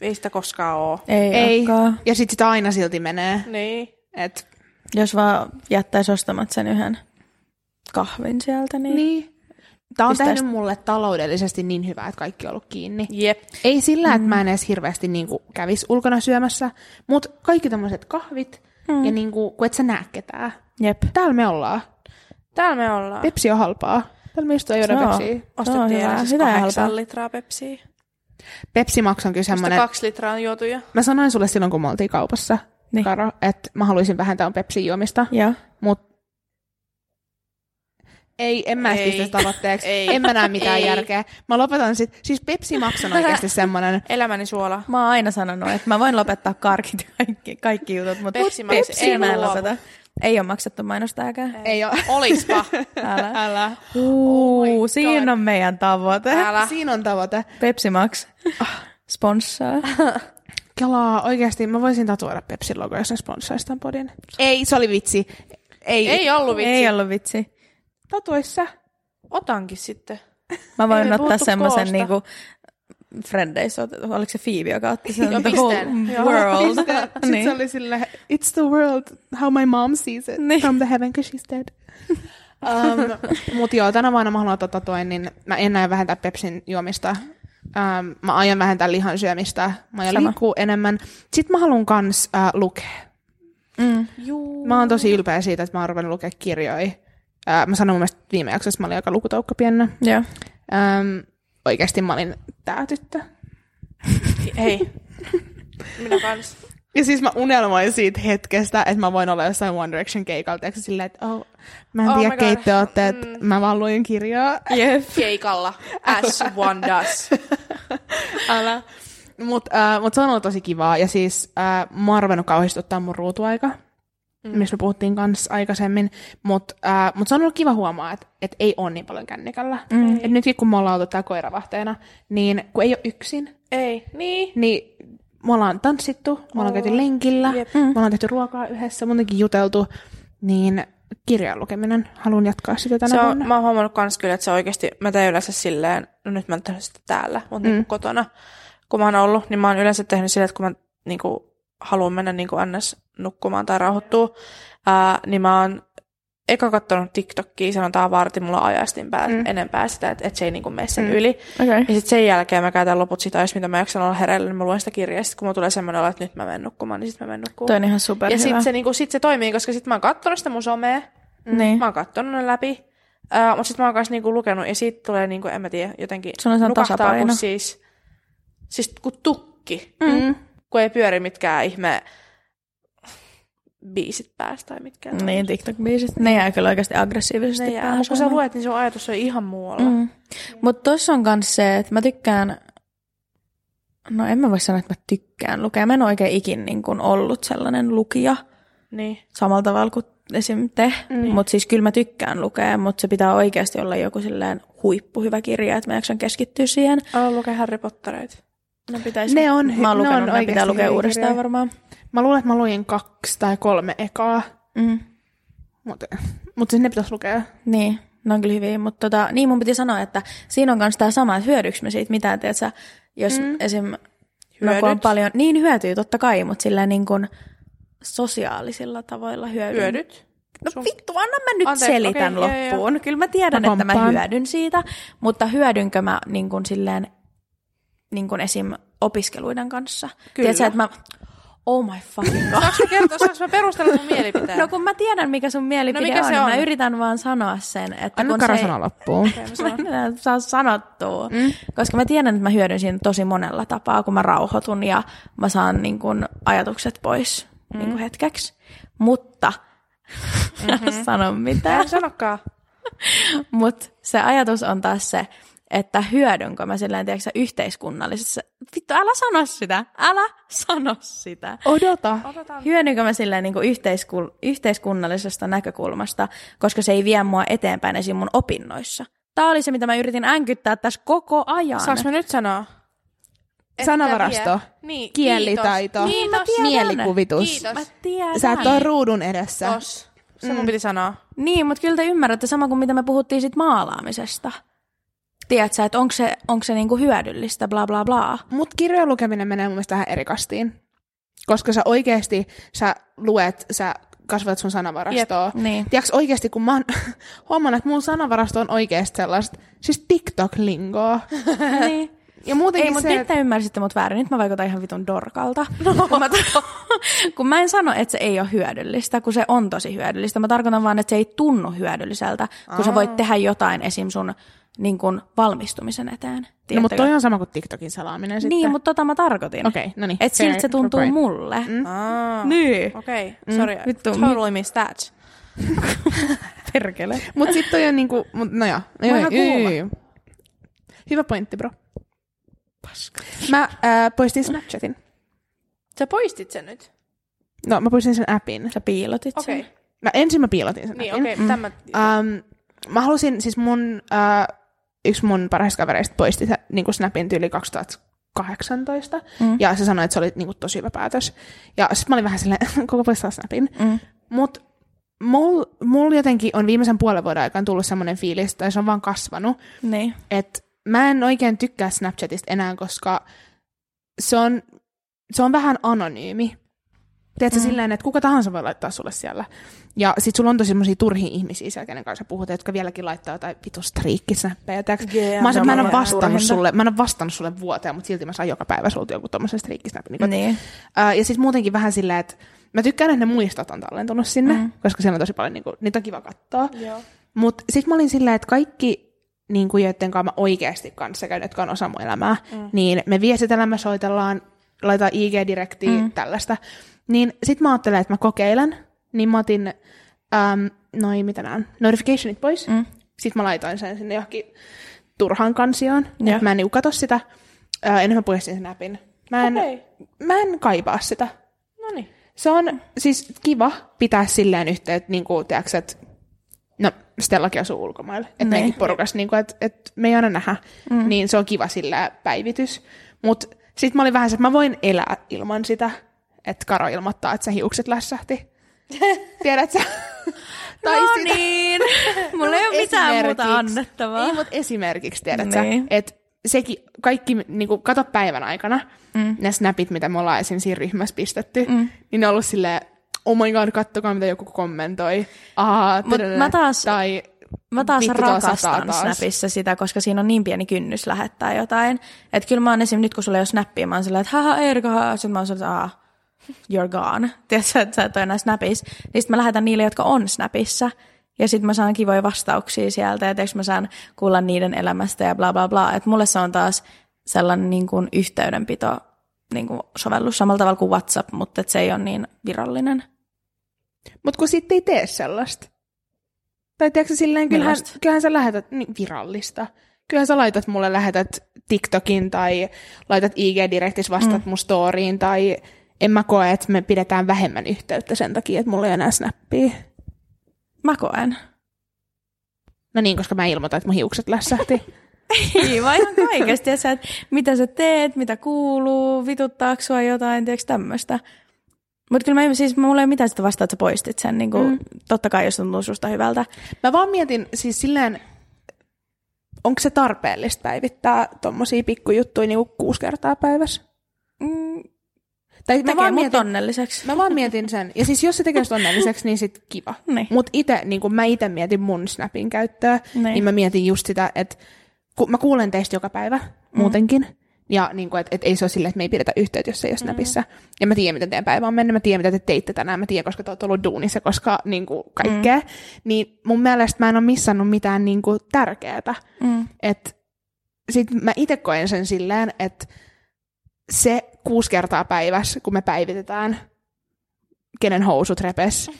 Ei sitä koskaan oo. Ei, ei. Ja sit sitä aina silti menee. Niin. Et jos vaan jättäis ostamat sen yhden kahvin sieltä, niin... niin. Tämä on Pistäis... tehnyt mulle taloudellisesti niin hyvää, että kaikki on ollut kiinni. Jep. Ei sillä, että mm. mä en edes hirveästi niin kuin, kävis ulkona syömässä, mutta kaikki tämmöiset kahvit, mm. ja niin kuin, kun et sä näe ketään. Jep. Täällä me ollaan. Täällä me ollaan. Pepsi on halpaa. Täällä me istutaan juoda pepsiä. Ostettiin no, siis kahdeksan litraa pepsiä. Pepsi maksan kyllä semmoinen... kaksi litraa juotuja. Mä sanoin sulle silloin, kun me oltiin kaupassa, niin. Karo, että mä haluaisin vähentää pepsin juomista, mutta Ei, en mä edes pistä tavoitteeksi. Ei. En mä näe mitään Ei. järkeä. Mä lopetan sit. Siis Pepsi maksan oikeasti semmonen. Elämäni suola. Mä oon aina sanonut, että mä voin lopettaa karkit ja kaikki, kaikki jutut, mutta Pepsi, Pepsi, Pepsi ei mä en lopeta. Ei oo maksettu mainostääkään. Ei, ei oo. Olispa. Älä. Älä. Uuu, oh siinä on meidän tavoite. Älä. Siinä on tavoite. Pepsi maks. Sponssaa. Kelaa, oikeasti mä voisin tatuoida Pepsin logo, jos ne sponssaisi tämän podin. Ei, se oli vitsi. Ei, ei ollut vitsi. Ei ollut vitsi. Tatuissa. Otankin sitten. Mä voin Ei, ottaa semmoisen niinku frendeissä, oliko se Phoebe, joka otti sen the pisteen. Whole world. Sitten niin. Se oli sillä, it's the world, how my mom sees it niin. From the heaven, because she's dead. um, Mut joo, tänä vuonna mä haluan ottaa tatuin, niin mä en aio vähentää Pepsin juomista. Um, mä aion vähentää lihan syömistä. Mä aion liikkuu enemmän. Sitten mä haluan kans uh, lukea. Mm. Mä oon tosi ylpeä siitä, että mä oon ruvennut lukea kirjoja. Mä sanoin mun mielestä viime jaksossa, mä olin aika lukutaukka piennä. Yeah. Ähm, oikeasti mä olin tää tyttö. Hei. Minä kans. Ja siis mä unelmoin siitä hetkestä, että mä voin olla jossain One Direction keikalta. Eikö silleen, että oh, mä en oh tiedä keitä ootte, että mm. mä vaan luin kirjaa. Yep. Keikalla, as one does. Älä. Mutta äh, mut se on ollut tosi kivaa. Ja siis äh, mä oon ruvennut kauhistuttaa mun ruutuaika. Mm. Mistä me puhuttiin kanssa aikaisemmin, mutta äh, mut se on ollut kiva huomaa, että et ei ole niin paljon kännikällä. Mm. Et nytkin kun me ollaan oltu tää koiravahteena, niin kun ei ole yksin, ei. Niin. niin me ollaan tanssittu, me ollaan käyty lenkillä, Jep. me ollaan tehty ruokaa yhdessä, muutenkin juteltu, niin kirjan lukeminen, haluan jatkaa sitä tänä on, vuonna. Mä oon huomannut kans kyllä, että se oikeasti, mä teen yleensä silleen, no nyt mä en tehnyt sitä täällä, mutta mm. niin kotona, kun mä oon ollut, niin mä oon yleensä tehnyt silleen, että kun mä niinku... haluan mennä niin kuin ns. Nukkumaan tai rauhoittua, ää, niin mä oon eka katsonut TikTokia, sanotaan vartin mulla ajastin pää, mm. enempää sitä, että et se ei niin kuin mene sen mm. yli. Okay. Ja sitten sen jälkeen mä käytän loput sitä, jos mitä mä jaksan olla hereillä, niin mä luen sitä kirjaa. Sitten kun mulla tulee semmoinen olla, että nyt mä menen nukkumaan, niin sitten mä menen nukkumaan. Toi on ihan superhyvä. Ja sitten se, niin kuin, sit se toimii, koska sitten mä oon katsonut sitä mun somea, niin. Mä oon katsonut ne läpi, ää, mutta sitten mä oon kanssa niin kuin lukenut, ja siitä tulee, niin kuin, en mä tiedä, jotenkin nukahtaa, kun siis, siis kun tukki. Mm. kun ei pyöri mitkään ihme biisit päästä tai mitkään. Niin, TikTok-biisit. Ne jää kyllä oikeasti aggressiivisesti päähän. Ne jää, mutta kun sä luet, niin sun ajatus on ihan muualla. Mm. Mutta tossa on kans se, että mä tykkään... No en mä voi sanoa, että mä tykkään lukea. Mä en oikein ikin niin kun ollut sellainen lukija. Niin. Samalla tavalla kuin esim. Te. Niin. Mutta siis kyllä mä tykkään lukea, mutta se pitää oikeasti olla joku silleen huippuhyvä kirja, että mä jaksan keskittyä siihen. Olen lukea Harry Pottereita. Ne, ne on, hy- mä oon lukenut, ne, on ne pitää lukea uudestaan kirja. Varmaan. Mä luulen, että mä luin kaksi tai kolme ekaa, mm. mutta mut siis ne pitäisi lukea. Niin, ne on kyllä hyviä, mutta tota, niin mun piti sanoa, että siinä on myös tämä sama, että hyödyks me siitä mitään, tiiätsä, jos mm. esim. No, kun on paljon, niin hyötyy totta kai, mutta sillä niin kuin sosiaalisilla tavoilla hyödyn. Hyödyt? No sun... vittu, anna mä nyt Anteeksi, selitän okay, loppuun. Joo, joo. Kyllä mä tiedän, mä että mä hyödyn siitä, mutta hyödynkö mä niin kuin silleen, niin kuin esim. Opiskeluiden kanssa? Kyllä. Tiiätsä, että mä... Oh my fucking god. Saanko kertoa, saanko mä perustella sun mielipiteen? No kun mä tiedän, mikä sun mielipide no, mikä on, niin on, mä yritän vaan sanoa sen, että Anna kun se... Anna Kara sana loppuun. Mä en saa sanottua, mm. koska mä tiedän, että mä hyödyn siinä tosi monella tapaa, kun mä rauhoitun ja mä saan niin kun, ajatukset pois mm. niin kun hetkeksi. Mutta, mm-hmm. sano mitään. En sanokaan. Mut se ajatus on taas se, että hyödynkö mä silleen, tiedätkö sä, yhteiskunnallisessa... Vittu, älä sano sitä! Älä sano sitä! Odota! Odotan. Hyödynkö mä silleen niin kuin yhteiskun, yhteiskunnallisesta näkökulmasta, koska se ei vie mua eteenpäin esim. Mun opinnoissa. Tää oli se, mitä mä yritin änkyttää tässä koko ajan. Saanko mä nyt sanoa? Että sanavarasto, niin, kielitaito, kiitos. Kiitos. Mielikuvitus. Kiitos. Mä tiedän. Sä et ole ruudun edessä. Tos. Se mun mm. piti sanoa. Niin, mutta kyllä te ymmärrätte sama kuin mitä me puhuttiin sit maalaamisesta. Tiedätkö, että onko se, onko se niinku hyödyllistä, bla bla bla. Mutta kirjojen lukeminen menee mun mielestä vähän eri kastiin. Koska sä oikeesti, sä luet, sä kasvatat sun sanavarastoa. Jep, niin. Tiedätkö oikeesti, kun mä oon huomannut, että mun sanavarasto on oikeesti sellaista, siis TikTok-lingoa. Niin. Ja muutenkin ei, mutta nyt te ymmärsitte mut väärin. Nyt mä vaikutan ihan vitun dorkalta. No. Kun, mä t- kun mä en sano, että se ei ole hyödyllistä, kun se on tosi hyödyllistä. Mä tarkoitan vaan, että se ei tunnu hyödylliseltä, kun Aa. sä voit tehdä jotain esim. Sun niin kuin valmistumisen eteen. Tiedättekö? No, mutta toi on sama kuin TikTokin salaaminen sitten. Niin, mutta tota mä tarkoitin. Okei, okay, no niin. Että siltä se tuntuu right. mulle. Mm. Ah. Niin. Okei, okay. mm. sorry. Vittu. Totally missed that. Perkele. Mut sit toi on niinku, no joo. Mä oon ihan kuuma. Hyvä pointti, bro. Paska. Mä äh, poistin Snapchatin. Sä poistit sen nyt? No, mä poistin sen appin. Sä piilotit okay. sen. Mä ensin mä piilotin sen niin, appin. Niin, okei. Okay. Mm. Tämä... Mä halusin, siis mun, äh, yksi mun parhaista kavereista poisti niin kuin Snapin tyyli kaksituhattakahdeksantoista, mm. ja se sanoi, että se oli niin kuin tosi hyvä päätös. Ja sit mä olin vähän silleen, koko poistaa Snapin. Mm. Mut mulla mul jotenkin on viimeisen puolen vuoden aikaan tullut semmoinen fiilis, tai se on vaan kasvanut, niin. että mä en oikein tykkää Snapchatista enää, koska se on, se on vähän anonyymi. Tiedätkö mm. silleen, että kuka tahansa voi laittaa sulle siellä. Ja sit sulla on tosi semmosia turhia ihmisiä siellä, kenen kanssa puhut, jotka vieläkin laittaa jotain vitustriikkisnäppejä. Yeah, mä, no, mä, mä en ole vastannut sulle, mä en ole vastannut sulle vuoteen, mutta silti mä saan joka päivä sulta jonkun tommosen striikkisnäppin. Niin. Uh, ja sit muutenkin vähän silleen, että mä tykkään, että ne muistot on tallentunut sinne, mm. koska siellä on tosi paljon, niin kuin, niitä on kiva katsoa. Yeah. Mut sit mä olin silleen, että kaikki... niin kuin joiden kanssa mä oikeasti kanssa käyn, jotka on osa mun elämää, mm. niin me viestitellään, me soitellaan, laitetaan I G-direktiin, mm. tällaista. Niin sit mä ajattelen, että mä kokeilen, niin mä otin äm, noi, mitä nää on, notificationit pois. Mm. Sit mä laitoin sen sinne johonkin turhaan kansioon, yeah. että mä en katso sitä. Ää, ennen mä poistin sen appin. Mä en, okay. mä en kaipaa sitä. Noniin. Se on siis kiva pitää silleen yhteyttä, niin kuin tiedätkö, että no, Stellakin asuu ulkomailla. Että meidänkin porukas, niin että et me ei aina nähdä. Mm. Niin se on kiva sillä päivitys. Mutta sitten mä olin vähän se, että mä voin elää ilman sitä, että Karo ilmoittaa, että se hiukset lässähti. Tiedätkö? tai no sitä. Niin. Mulla ei ole mitään muuta annettavaa. Niin, mutta esimerkiksi, tiedätkö? Niin. Että sekin, kaikki, niin kuin, kato päivän aikana, mm. ne snapit, mitä me ollaan esimerkiksi siinä ryhmässä pistetty, mm. niin ne on ollut silleen, oh my god, kattokaa mitä joku kommentoi. Aha, tadadada, mä taas, tai mä taas rakastan taas. Snapissa sitä, koska siinä on niin pieni kynnys lähettää jotain. Että kyllä mä oon esim. Nyt kun sulla ei ole snappia, mä oon sellainen, että haha, Erika, haa. Sitten mä oon sellainen, aha, you're gone. Tiedätkö, että sä et ole enää snapissa. Niin sit mä lähetän niille, jotka on snapissa. Ja sit mä saan kivoja vastauksia sieltä. Ja teiks mä saan kuulla niiden elämästä ja bla bla bla. Että mulle se on taas sellainen niin kuin yhteydenpito. Niin kuin sovellus samalla tavalla kuin WhatsApp, mutta se ei ole niin virallinen. Mutta kun sitten ei tee sellaista. Tai tiedätkö silleen, kyllähän, kyllähän sä lähetät niin, virallista. Kyllähän sä laitat mulle, lähetät TikTokin tai laitat I G-direktis, vastaat mm. mun storyin. Tai en mä koe, että me pidetään vähemmän yhteyttä sen takia, että mulla ei enää snappia. Mä koen. No niin, koska mä ilmoitan, että mun hiukset lässähti. Ei, vaan ihan kaikesti. Mitä sä teet, mitä kuuluu, vituttaako sua jotain, tiedätkö tämmöistä. Mutta kyllä mä, siis mulla ei mitään sitä vastaa, että sä poistit sen. Niin kuin, mm. Totta kai, jos tuntuu susta hyvältä. Mä vaan mietin siis silleen, onko se tarpeellista päivittää tommosia pikkujuttuja niin kuusi kertaa päivässä? Mm. Tai mä vaan mietin onnelliseksi. Mä vaan mietin sen. Ja siis jos se tekee onnelliseksi, niin sit kiva. Niin. Mutta ite, niin kun mä ite mietin mun Snapin käyttöä, niin, niin mä mietin just sitä, että kun mä kuulen teistä joka päivä mm. muutenkin, ja niin kuin, et, et ei se ole silleen, että me ei pidetä yhteyttä, jos se ei ole Snapissa. Mm. Ja mä tiedän, miten teidän päivä on mennyt, mä tiedän, mitä te teitte tänään, mä tiedän, koska te oot ollut duunissa, koska niin kuin, kaikkea. Mm. Niin mun mielestä mä en ole missannut mitään niin kuin, tärkeätä. Mm. Et sit mä ite koen sen silleen, että se kuusi kertaa päivässä, kun me päivitetään, kenen housut repes,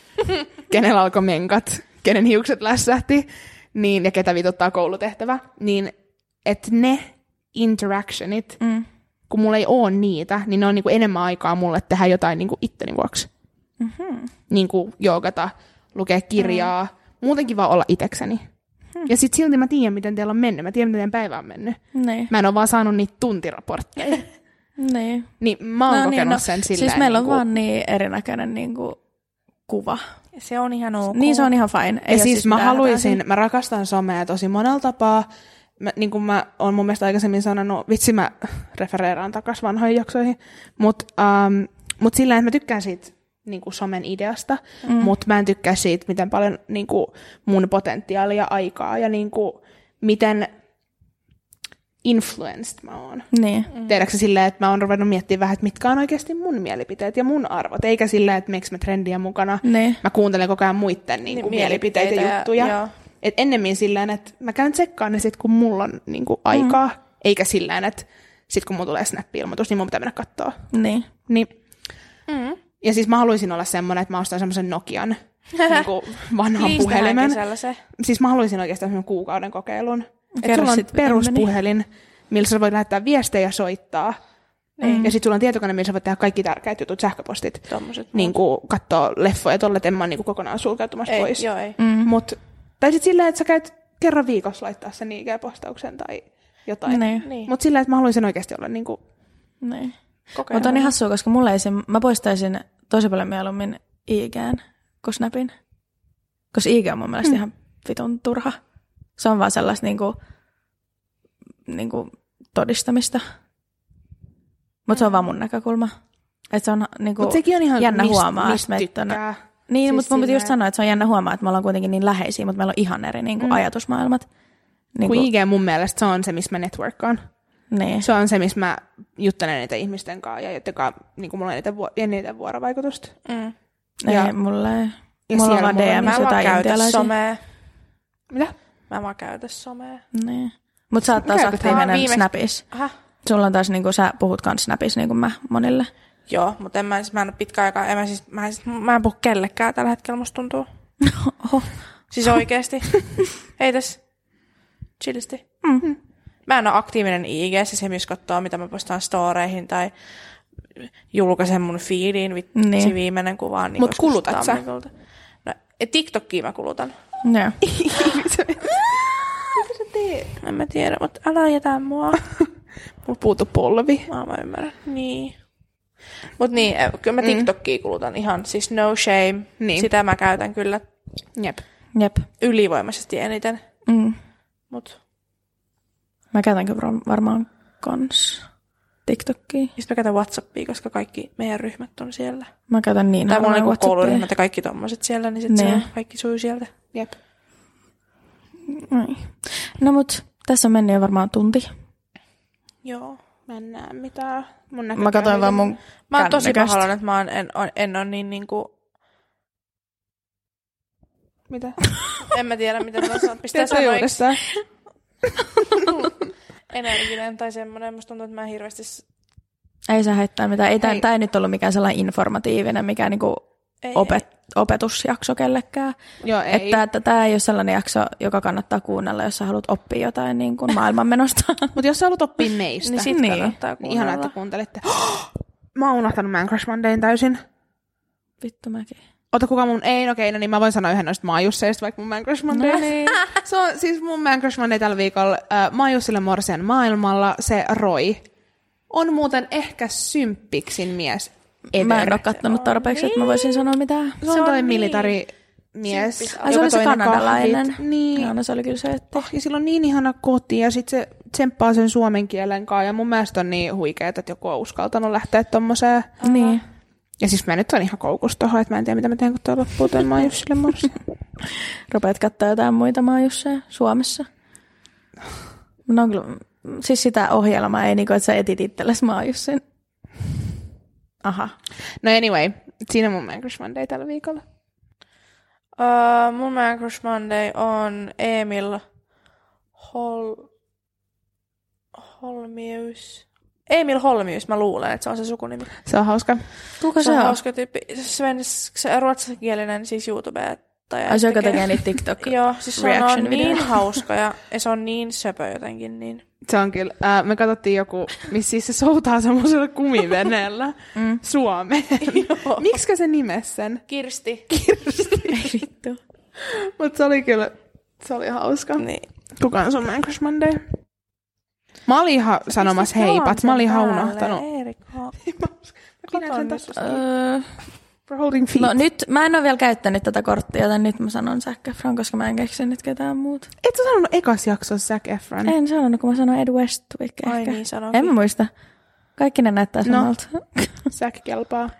kenellä alkoi menkat, kenen hiukset lässähti, niin, ja ketä vituttaa koulutehtävä, niin että ne interactionit, mm. kun mulla ei ole niitä, niin ne on niinku enemmän aikaa mulle tehdä jotain niinku itteni vuoksi. Mm-hmm. Niin kuin joogata, lukea kirjaa, mm. muutenkin vaan olla itsekseni. Mm. Ja sit silti mä tiedän, miten teillä on mennyt. Mä tiedän, miten teidän päivä on mennyt. Niin. Mä en ole vaan saanut niitä tuntiraportteja. Niin. Niin mä oon no, kokenut niin, no, sen silleen. Siis meillä on niinku vaan niin erinäköinen niinku kuva. Se on ihan ok. Niin se on ihan fine. Ei ja siis, siis mä haluaisin, mä rakastan somea tosi monella tapaa. Mä, niin kuin mä oon mun mielestä aikaisemmin sanonut, vitsi mä refereeraan takaisin vanhoihin jaksoihin, mutta ähm, mut sillä että mä tykkään siitä niin kuin somen ideasta, mm. mutta mä en tykkää siitä, miten paljon niin kuin, mun potentiaalia, aikaa ja niin kuin, miten influenced mä oon. Niin. Mm. Tiedätkö silleen, että mä oon ruvennut miettimään vähän, että mitkä on oikeasti mun mielipiteet ja mun arvot, eikä silleen, että miksi mä trendiä mukana, niin. Mä kuuntelen koko ajan muitten niin kuin, niin, mielipiteitä, mielipiteitä ja juttuja. Joo. Et ennemmin sillään, että mä käyn tsekkaan ne sit, kun mulla on niinku aikaa, mm. eikä sillään, että sit kun mulla tulee snap-ilmoitus, niin mun pitää mennä katsoa. Niin. Niin. Mm. Ja siis mä haluaisin olla semmonen, että mä ostan semmosen Nokian niinku vanhan puhelimen. Siis mä haluaisin oikeastaan semmonen kuukauden kokeilun. Että sulla on peruspuhelin, millä sä voit lähettää viestejä ja soittaa. Mm. Ja sit sulla on tietokone, millä sä voit tehdä kaikki tärkeät jutut, sähköpostit. Niinku kattoo leffoja tolle, että en mä oon niinku kokonaan sulkeutumassa ei, pois. Joo, ei. Mm. Mut tai sitten silleen, että sä käyt kerran viikossa laittaa sen I G-postauksen tai jotain. Niin. Mutta silleen, että mä haluaisin oikeasti olla niinku niin kokeillaan. Mutta on ihan hassua, koska mulla ei se, mä poistaisin tosi paljon mieluummin I G:n kuin Snapin. Koska I G on mun mielestä mm. ihan vitun turha. Se on vaan sellaista niinku, niinku todistamista. Mutta se on vaan mun näkökulma. Että se on niinku jännä mist, huomaa. Mutta sekin on ihan mistä tykkää. Niin, siis mutta mun piti just sanoa, että se on jännä huomaa, että me ollaan kuitenkin niin läheisiä, mutta meillä on ihan eri niin kuin, mm. ajatusmaailmat. Niin kuin I G mun mielestä se on se, missä mä networkaan. Niin. Se on se, missä mä juttelen niitä ihmisten kanssa ja joiden kanssa niin mulla on niitä, vuor- niitä vuorovaikutusta. Mm. Ja, ei, mulla ei. Ja mulla on vaan D M:ssä jotain intialaisia. Mitä? Mä vaan käytä somea. Niin. Mutta sä oot taas aktiivinen viimeksi Snapissa. Aha. Sulla on taas, niin kuin sä puhut kans Snapissa niin kuin mä monille. Joo, mutta en mä, siis, mä en ole pitkään aikaa, en mä, siis, mä, siis, mä en puhu kellekään tällä hetkellä, musta tuntuu. Oho. Siis oikeesti. Ei tässä. Chillisti. Mm. Mä en ole aktiivinen I G:ssä, se missä kattoo, mitä mä postaan storeihin tai julkaisen mun feediin, vitsi niin. Viimeinen kuva. Niin mut kulutat sä? No, TikTokia mä kulutan. Joo. Yeah. Mitä sä teet? En mä tiedä, mutta älä jätä mua. Mulla puutu polvi. Mä, mä ymmärrän. Niin. Mut niin, kyllä mä TikTokia kulutan ihan, siis no shame, niin. Sitä mä käytän kyllä Jep. Jep. ylivoimaisesti eniten, mm. mut mä käytän kyllä varmaan kans TikTokia. Ja sit mä käytän WhatsAppia, koska kaikki meidän ryhmät on siellä. Mä käytän niin harvoin WhatsAppia. Tai mulla on kouluryhmät ja kaikki tommoset siellä, niin sit se kaikki sujuu sieltä. Jep. Ai. No mut, tässä on mennyt jo varmaan tunti. Joo. Mä en näe mitään. Mun mä katsoin vaan mun kännykästä. Mä oon tosi pahoillani, että mä en, en, en ole niin niinku mitä? En mä tiedä, mitä mä sanon. Pistää sanoiksi. Energinen tai semmoinen. Musta tuntuu, että mä en hirveästi ei saa haittaa mitään. Ei, ei. Tämä ei nyt ollut mikään sellainen informatiivinen, mikä niinku ei, opettaa. opetusjakso kellekään. Joo, ei. Että, että tämä ei ole sellainen jakso, joka kannattaa kuunnella, jos sä haluat oppia jotain niin kuin maailmanmenosta. Mutta jos sä haluat oppia meistä, niin sitten niin. kannattaa kuunnella. Ihanaa, että kuuntelette. Mä oon unohtanut Man Crush Mondayn täysin. Vittu mäkin. Ota kuka mun ei, okei, okay, no niin mä voin sanoa yhden noista maajusseista, vaikka mun Man Crush Monday. No niin. Se on siis mun Man Crush Monday tällä viikolla äh, maajussille morsian maailmalla, se Roy. On muuten ehkä symppiksin mies. Ever. Mä en ole kattonut tarpeeksi, että mä voisin sanoa mitään. Se on, se on toi niin. militarimies. Ai se oli se kanadalainen. Niin. No, no, se oli kyllä se, että... Oh, ja sillä on niin ihana koti ja sit se tsemppaa sen suomen kielen kanssa. Ja mun mielestä on niin huikeeta, että joku on uskaltanut lähteä tommoseen. Niin. Ja siis mä nyt on ihan koukussa tohon, että mä en tiedä mitä mä teen, kun toi loppuu tuon maajussille morsiin. Rupeat katsoa jotain muita maajusseja Suomessa. No kyllä... Siis sitä ohjelmaa ei niinku, että sä etit itsellesi maajussin. Aha. No anyway, siinä mun Man Crush Monday tällä viikolla. Uh, mun Man Crush Monday on Emil Hol... Holmius. Emil Holmius, mä luulen, että se on se sukunimi. Se on hauska. Kuka se, se on? Hauska tyyppi. Svensk, se ruotsinkielinen siis YouTube. Ai se, joka tekee niitä TikTok-reaction-videoita. Joo, siis se on niin hauska ja se on niin söpö jotenkin. Niin. Se on kyllä. Äh, me katsottiin joku, missä siis se soutaa semmoisella kumiveneellä mm. Suomeen. Miksikä se nimes sen? Kirsti. Kirsti. Vittu. Mutta se oli kyllä, se oli hauska. Niin. Kuka on sun Man Crush Monday? Mä olin ihan sanomassa heipat. Mä olin ihan unohtanut. Minä sen tässä. No nyt, mä en ole vielä käyttänyt tätä korttia, joten nyt mä sanon Zac Efron, koska mä en keksi nyt ketään muuta. Et sä sanonut ekas jaksossa Zac Efron? En sanonut, kun mä sanoin Ed Westwick ehkä. Ai niin, sanokin. En mä muista. Kaikki ne näyttää samalta. No, Zac kelpaa.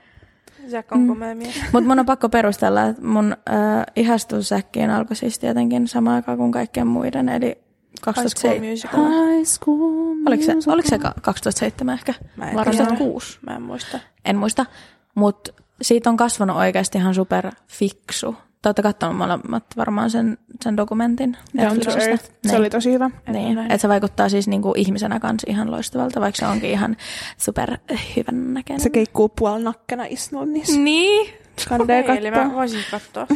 Zac on komea mies. Mut mun on pakko perustella, että mun äh, ihastus Zackiin alkoi siis tietenkin samaan aikaan kuin kaikkien muiden, eli kaksituhattaseitsemän. High School Musical. High School Musical. Oliko se, oliko se kaksituhattaseitsemän ehkä? Mä en kaksituhattakuusi. Mä en muista. En muista, mut... Siitä on kasvanut oikeasti ihan superfiksu. Te olette katsoneet molemmat varmaan sen, sen dokumentin. Down to Earth. Se oli tosi hyvä. Niin. Että se vaikuttaa siis niinku ihmisenä kanssa ihan loistavalta, vaikka se onkin ihan superhyvän näköinen. Se keikkuu puolnakkana isnunnissa. Niin. Kannattaa katsoa. Eli mä voisin katsoa.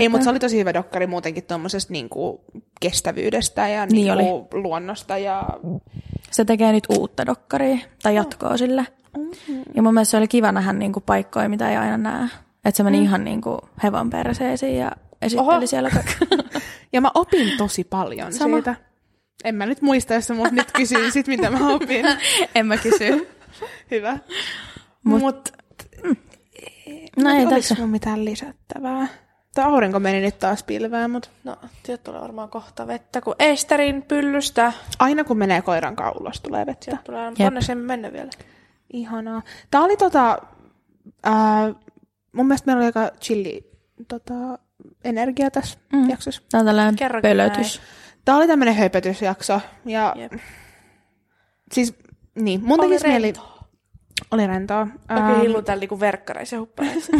Ei, mutta se oli tosi hyvä dokkari muutenkin tuommoisesta niinku kestävyydestä ja niinku niin luonnosta. Ja... Se tekee nyt uutta dokkaria tai jatkoa no. sille. Mm-hmm. Ja mun mielestä se oli kiva nähdä niinku paikkoja, mitä ei aina näe. Että se meni mm. ihan niinku hevon perseisiin ja esitteli Oho. Siellä kaikkea. Ja mä opin tosi paljon Sama. Siitä. En mä nyt muista, jos sä mut nyt kysyisit, mitä mä opin. En mä kysy. Hyvä. Mut, Mut mm. no ei tässä ole mitään lisättävää. Tämä aurinko meni nyt taas pilvään, mutta... No, sieltä tulee varmaan kohta vettä, kun Esterin pyllystä. Aina kun menee koiran kanssa ulos, tulee vettä. Sieltä tulee aina sen mennä vielä. Ihanaa. Tää oli tota, ää, mun mielestä meillä oli aika chilli tota, energia tässä mm. jaksossa. Tää on tällainen pölötys. Tää oli tämmönen höpötysjakso. Ja yep. Siis, niin, mun oli rentoa. Mieli... Oli rentoa. Mä hillun täällä niinku verkkareissa ja huppareissa.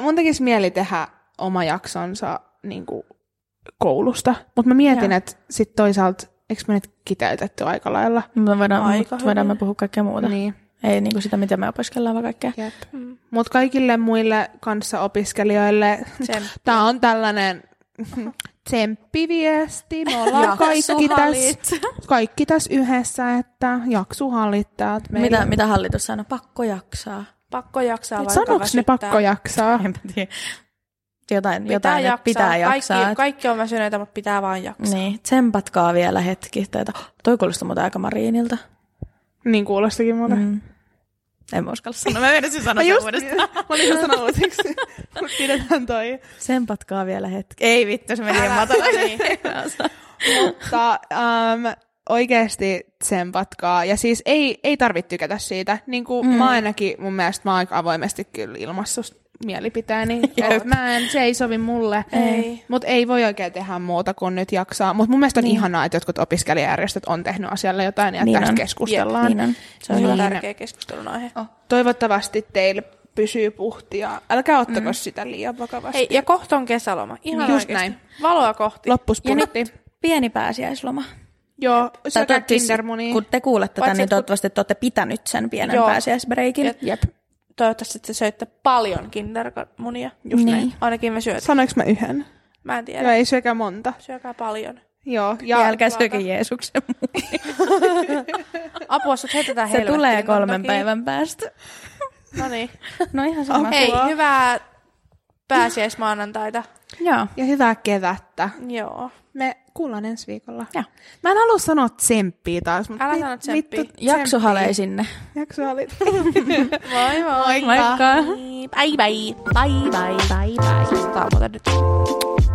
Mun tekis mieli tehdä oma jaksonsa niinku koulusta. Mut mä mietin, että sit toisaalta... Eikö me nyt kiteytetty aika lailla? Me voidaan, aika mut, voidaan me puhua kaikkea muuta. Niin. Ei niin kuin sitä, mitä me opiskellaan, vaan kaikkea. Mm. Mutta kaikille muille kanssaopiskelijoille tämä on tällainen tsemppiviesti. Me ollaan kaikki, täs, kaikki tässä yhdessä, että jaksu hallittaa. Mitä, mitä hallitus sanoo? Pakko jaksaa. Pakko jaksaa. Sanoiko ne pakko jaksaa? En tiedä. Jotain, pitää jotain jaksaa. Pitää jaksaa. Kaikki, kaikki on väsyneitä, mutta pitää vaan jaksaa. Niin, tsempatkaa vielä hetki. Teitä. Toi kuulostaa muuten aika Marinilta. Niin kuulostakin muuten. Mm. En mä uskalla sanoa. Mä menisin sanoa sen uudestaan. Mä olin just sanonut, kun pidetään toi. Tsempatkaa vielä hetki. Ei vittu, se meni matalaksi. Mutta um, oikeasti tsempatkaa. Ja siis ei, ei tarvitse tykätä siitä. Niin kuin mm. mä ainakin, mun mielestä mä oon aika avoimesti kyllä ilmassa mielipiteeni. Mä en, se ei sovi mulle. Ei. Mut ei voi oikein tehdä muuta kuin nyt jaksaa. Mut mun mielestä on niin. ihanaa, että jotkut opiskelijajärjestöt on tehnyt asialle jotain ja niin tästä on. Keskustellaan. Jep, niin on. Se on niin. tärkeä keskustelun aihe. Oh. Toivottavasti teillä pysyy puhtia. Älkää ottako mm. sitä liian vakavasti. Hei, ja kohta on kesäloma. Ihan just näin. Valoa kohti. Loppuspurtti. Pieni pääsiäisloma. Joo, syökää Kindermunia. Kun te kuulette Vaitsi, tämän, niin toivottavasti te olette pitänyt sen pienen pääsiäisbreikin. Jep. toivottavasti te söitte paljon kindermunia. Just niin. Näin. Ainakin me syötiin. Sanoinko mä yhden? Mä en tiedä. No ei syökää monta. Syökää paljon. Joo. Ja älkää syökää Jeesuksen munia. Apua, sut heitetään helvettiin. Se tulee kolmen päivän päästä. No niin. No ihan sama. Apua. Hei, hyvää pääsiäismaanantaita. Joo. Ja hyvää kevättä. Joo. Me kuullaan ensi viikolla. Ja. Mä en halua sanoa tsemppiä taas. Mutta älä mit, sano tsemppiä. Jaksohalei sinne. Jaksohalei. Moi moi. Moikka. Moikka. Bye bye. Bye bye. Bye bye. Tää on muuten nyt.